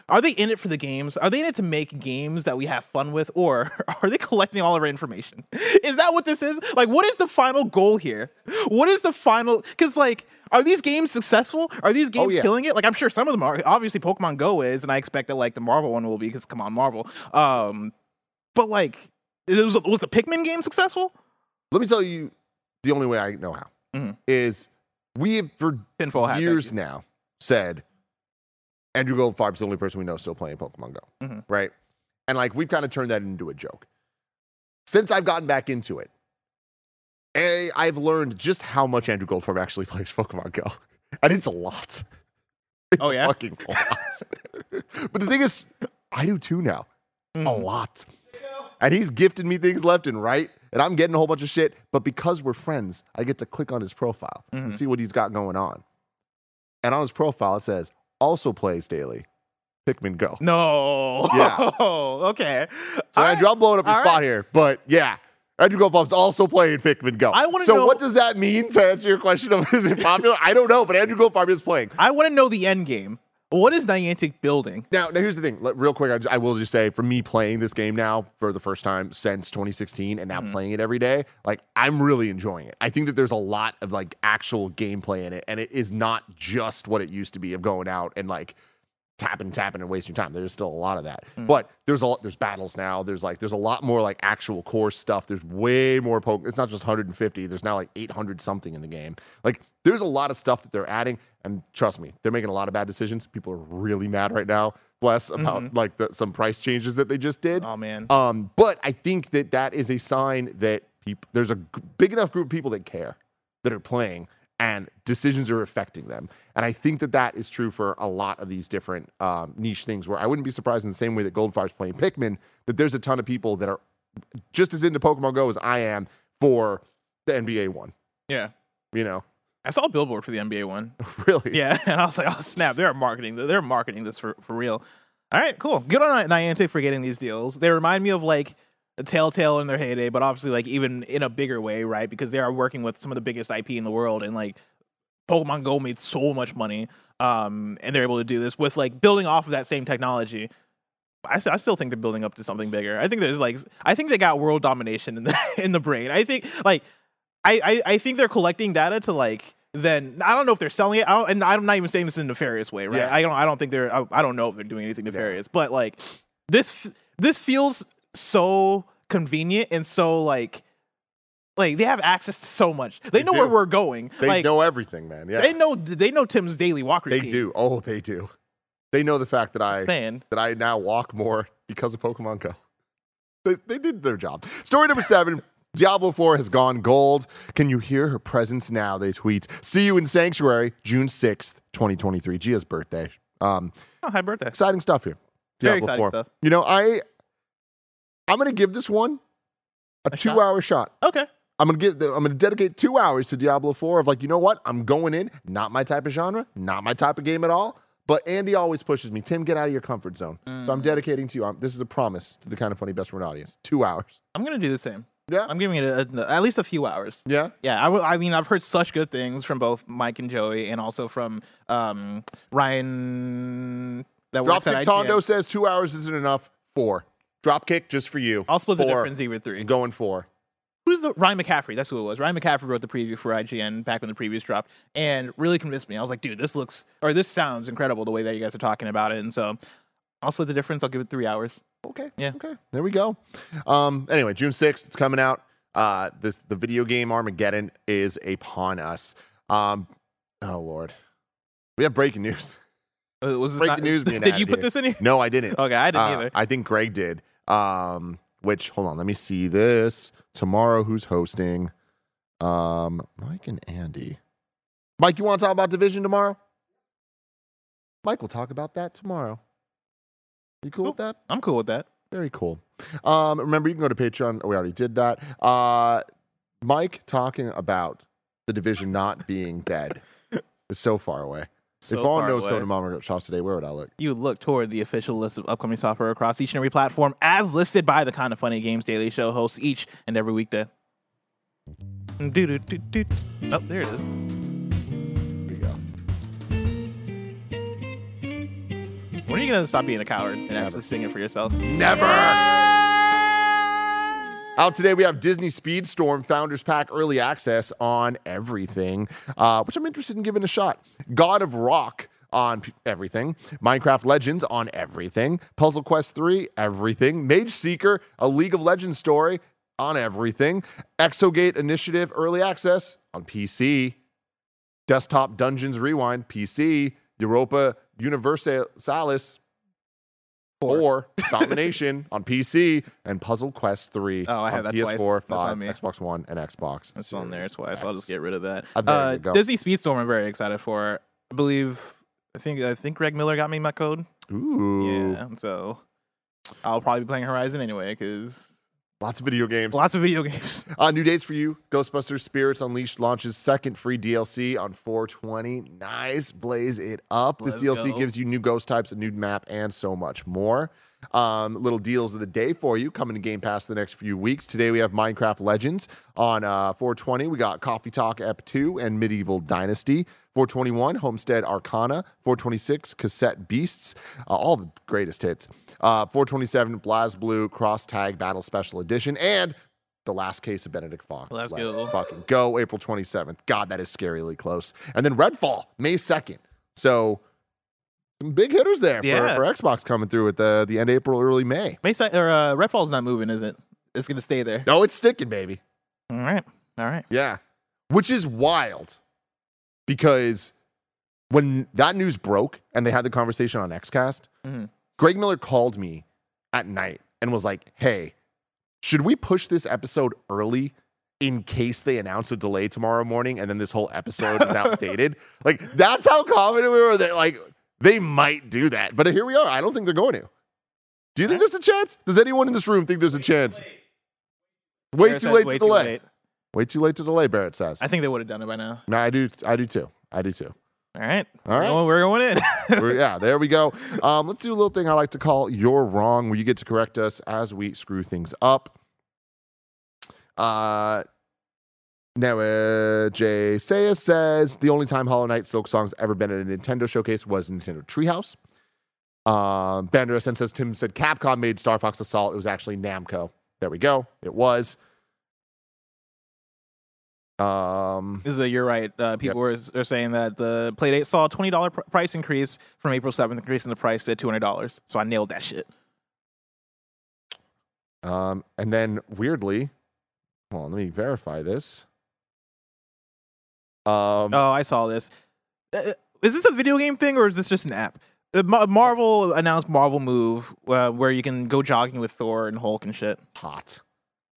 Are they in it for the games? Are they in it to make games that we have fun with, or are they collecting all of our information? Is that what this is? Like, what is the final goal here? What is the final? Because like, are these games successful? Are these games killing it? Like, I'm sure some of them are. Obviously, Pokemon Go is, and I expect that like the Marvel one will be because come on, Marvel. But like, was the Pikmin game successful? Let me tell you, the only way I know how is we have for years now said Andrew Goldfarb's the only person we know still playing Pokemon Go, right? And like we've kind of turned that into a joke. Since I've gotten back into it, I've learned just how much Andrew Goldfarb actually plays Pokemon Go, and it's a lot. It's a fucking lot. But the thing is, I do too now, a lot. And he's gifted me things left and right, and I'm getting a whole bunch of shit. But because we're friends, I get to click on his profile and see what he's got going on. And on his profile, it says, also plays daily, Pikmin Go. No. Yeah. Okay. So, Andrew, I'm blowing up your spot here. But, yeah, Andrew Goldfarb's also playing Pikmin Go. So, what does that mean to answer your question of is it popular? I don't know, but Andrew Goldfarb is playing. I want to know the end game. What is Niantic building? Now, here's the thing. Real quick, I will just say, for me playing this game now for the first time since 2016 and now playing it every day, like, I'm really enjoying it. I think that there's a lot of, like, actual gameplay in it, and it is not just what it used to be of going out and, like, tapping and wasting your time. There's still a lot of that. But there's battles now. There's a lot more, like, actual core stuff. There's way more Pokemon. It's not just 150. There's now, like, 800-something in the game. Like, there's a lot of stuff that they're adding. And trust me, they're making a lot of bad decisions. People are really mad right now, bless, about like some price changes that they just did. Oh, man. But I think that is a sign that people, there's a big enough group of people that care, that are playing, and decisions are affecting them. And I think that that is true for a lot of these different niche things, where I wouldn't be surprised in the same way that Goldfire's playing Pikmin, that there's a ton of people that are just as into Pokemon Go as I am for the NBA one. Yeah. You know? I saw a billboard for the NBA one. Really? Yeah. And I was like, oh, snap. They're marketing this for real. All right, cool. Good on Niantic for getting these deals. They remind me of, like, a Telltale in their heyday, but obviously, like, even in a bigger way, right? Because they are working with some of the biggest IP in the world, and, like, Pokemon Go made so much money, and they're able to do this with, like, building off of that same technology. I still think they're building up to something bigger. I think there's, like, I think they got world domination in the brain. I think, like, I think they're collecting data to, like, then I don't know if they're selling it. And I'm not even saying this in a nefarious way, right? Yeah. I don't know if they're doing anything nefarious, yeah. But, like, this feels so convenient and so like they have access to so much. They know where we're going. They know everything, man. Yeah. They know Tim's daily walk routine. They do. Oh, they do. They know the fact that I now walk more because of Pokemon Go. They did their job. Story number 7. Diablo 4 has gone gold. Can you hear her presence now? They tweet. See you in Sanctuary, June 6th, 2023. Gia's birthday. Hi, birthday. Exciting stuff here. Diablo 4. Stuff. You know, I'm going to give this one a 2-hour shot. Okay. I'm going to dedicate 2 hours to Diablo 4 of, like, you know what? I'm going in. Not my type of genre. Not my type of game at all. But Andy always pushes me. Tim, get out of your comfort zone. Mm. So I'm dedicating to you. This is a promise to the Kind of Funny Best Friend audience. 2 hours. I'm going to do the same. Yeah, I'm giving it at least a few hours. Yeah, yeah. I mean, I've heard such good things from both Mike and Joey, and also from Ryan. That Dropkick Tondo says 2 hours isn't enough. 4. Dropkick just for you. I'll split 4. The difference with 3. I'm going 4. Who's Ryan McCaffrey? That's who it was. Ryan McCaffrey wrote the preview for IGN back when the previews dropped, and really convinced me. I was like, dude, this sounds incredible the way that you guys are talking about it, and so I'll split the difference. I'll give it 3 hours. Okay. Yeah. Okay. There we go. Anyway, June 6th, it's coming out. The video game Armageddon is upon us. Oh Lord, we have breaking news. Breaking news. Did you put this in here? No, I didn't. Okay, I didn't either. I think Greg did. Which, hold on, let me see this. Tomorrow, who's hosting? Mike and Andy. Mike, you want to talk about Division tomorrow? Mike will talk about that tomorrow. You cool with that? I'm cool with that. Very cool. Remember, you can go to Patreon. We already did that. Mike talking about the Division not being dead is so far away. So if all knows go to Mama Shops today, where would I look? You look toward the official list of upcoming software across each and every platform as listed by the Kinda Funny Games Daily Show hosts each and every weekday. Oh, there it is. When are you going to stop being a coward and actually sing it for yourself? Never! Yeah! Out today, we have Disney Speedstorm Founders Pack Early Access on everything, which I'm interested in giving a shot. God of Rock on everything. Minecraft Legends on everything. Puzzle Quest 3, everything. Mage Seeker, a League of Legends story on everything. Exogate Initiative Early Access on PC. Desktop Dungeons Rewind, PC. Europa Universalis or Domination on PC, and Puzzle Quest 3 on PS4, 5, Xbox One, and Xbox. That's on there twice. I'll just get rid of that. Disney Speedstorm, I'm very excited for. I think Greg Miller got me my code. Ooh. Yeah, so I'll probably be playing Horizon anyway, because... Lots of video games. New dates for you. Ghostbusters Spirits Unleashed launches second free DLC on 4/20. Nice. Blaze it up. This DLC gives you new ghost types, a new map, and so much more. Little deals of the day for you coming to Game Pass the next few weeks. Today we have Minecraft Legends on 4/20. We got Coffee Talk Ep 2 and Medieval Dynasty. 4/21, Homestead Arcana. 4/26, Cassette Beasts. All the greatest hits. 4/27, BlazBlue Cross Tag Battle Special Edition. And The Last Case of Benedict Fox. Let's fucking go. April 27th. God, that is scarily close. And then Redfall, May 2nd. So... some big hitters there for Xbox coming through at the end of April, early May. Redfall's not moving, is it? It's going to stay there. No, it's sticking, baby. All right. Yeah. Which is wild, because when that news broke and they had the conversation on XCast, Greg Miller called me at night and was like, hey, should we push this episode early in case they announce a delay tomorrow morning and then this whole episode is outdated. Like, that's how confident we were that, like, they might do that. But here we are. I don't think they're going to. Do you think there's a chance? Does anyone in this room think there's a chance? Way too late to delay. Way too late to delay, Barrett says. I think they would have done it by now. No, I do too. All right. All right. We're going in. Yeah, there we go. Let's do a little thing I like to call You're Wrong, where you get to correct us as we screw things up. Jay Saya says, the only time Hollow Knight Silk Song's ever been at a Nintendo showcase was Nintendo Treehouse. Bandera Sen says, Tim said Capcom made Star Fox Assault. It was actually Namco. There we go. It was. This is a, you're right. People are saying that the Playdate saw a $20 price increase from April 7th, increasing the price to $200. So I nailed that shit. And then weirdly, hold on, let me verify this. Oh, I saw this. Is this a video game thing or is this just an app? Marvel announced Marvel Move, where you can go jogging with Thor and Hulk and shit. Hot.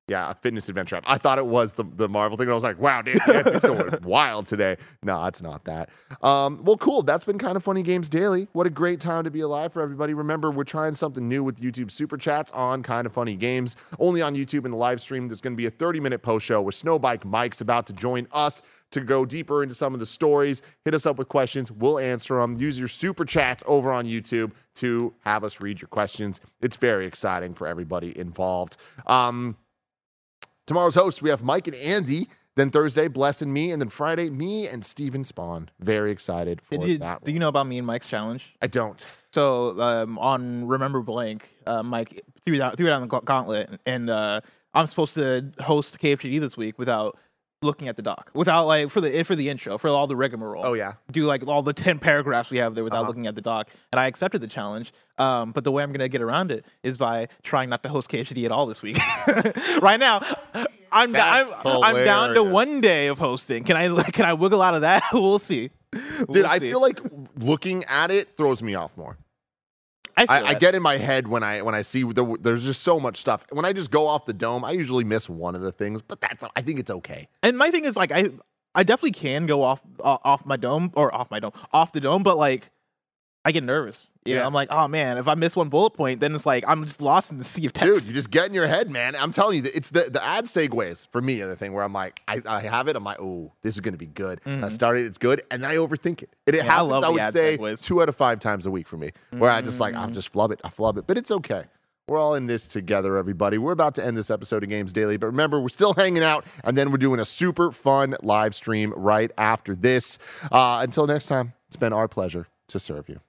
Yeah, a fitness adventure app. I thought it was the Marvel thing. And I was like, wow, dude, it's going wild today. No, it's not that. Well, cool. That's been Kinda Funny Games Daily. What a great time to be alive for everybody. Remember, we're trying something new with YouTube Super Chats on Kinda Funny Games. Only on YouTube in the live stream. There's going to be a 30-minute post-show where Snowbike Mike's about to join us to go deeper into some of the stories. Hit us up with questions. We'll answer them. Use your Super Chats over on YouTube to have us read your questions. It's very exciting for everybody involved. Tomorrow's hosts, we have Mike and Andy. Then Thursday, Bless and me. And then Friday, me and Steven Spawn. Very excited for that. Do you know about me and Mike's challenge? I don't. So on Remember Blank, Mike threw it out in the gauntlet. And I'm supposed to host KFGD this week without looking at the doc. Without, like, for the intro, for all the rigmarole. Oh, yeah. Do, like, all the 10 paragraphs we have there without looking at the doc. And I accepted the challenge. But the way I'm going to get around it is by trying not to host KHD at all this week. Right now, I'm down to one day of hosting. Can I wiggle out of that? We'll see. Dude, I feel like looking at it throws me off more. I get in my head when I see there's just so much stuff. When I just go off the dome, I usually miss one of the things, but I think it's okay. And my thing is, like, I definitely can go off the dome, but, like, I get nervous. You know, I'm like, oh man, if I miss one bullet point, then it's like I'm just lost in the sea of text. Dude, you just get in your head, man. I'm telling you, it's the ad segues for me are the thing where I'm like, I have it. I'm like, oh, this is going to be good. Mm-hmm. And I start it, it's good, and then I overthink it. And it happens, I would say, segues 2 out of 5 times a week for me, where I just like, I flub it. But it's okay. We're all in this together, everybody. We're about to end this episode of Games Daily, but remember, we're still hanging out, and then we're doing a super fun live stream right after this. Until next time, it's been our pleasure to serve you.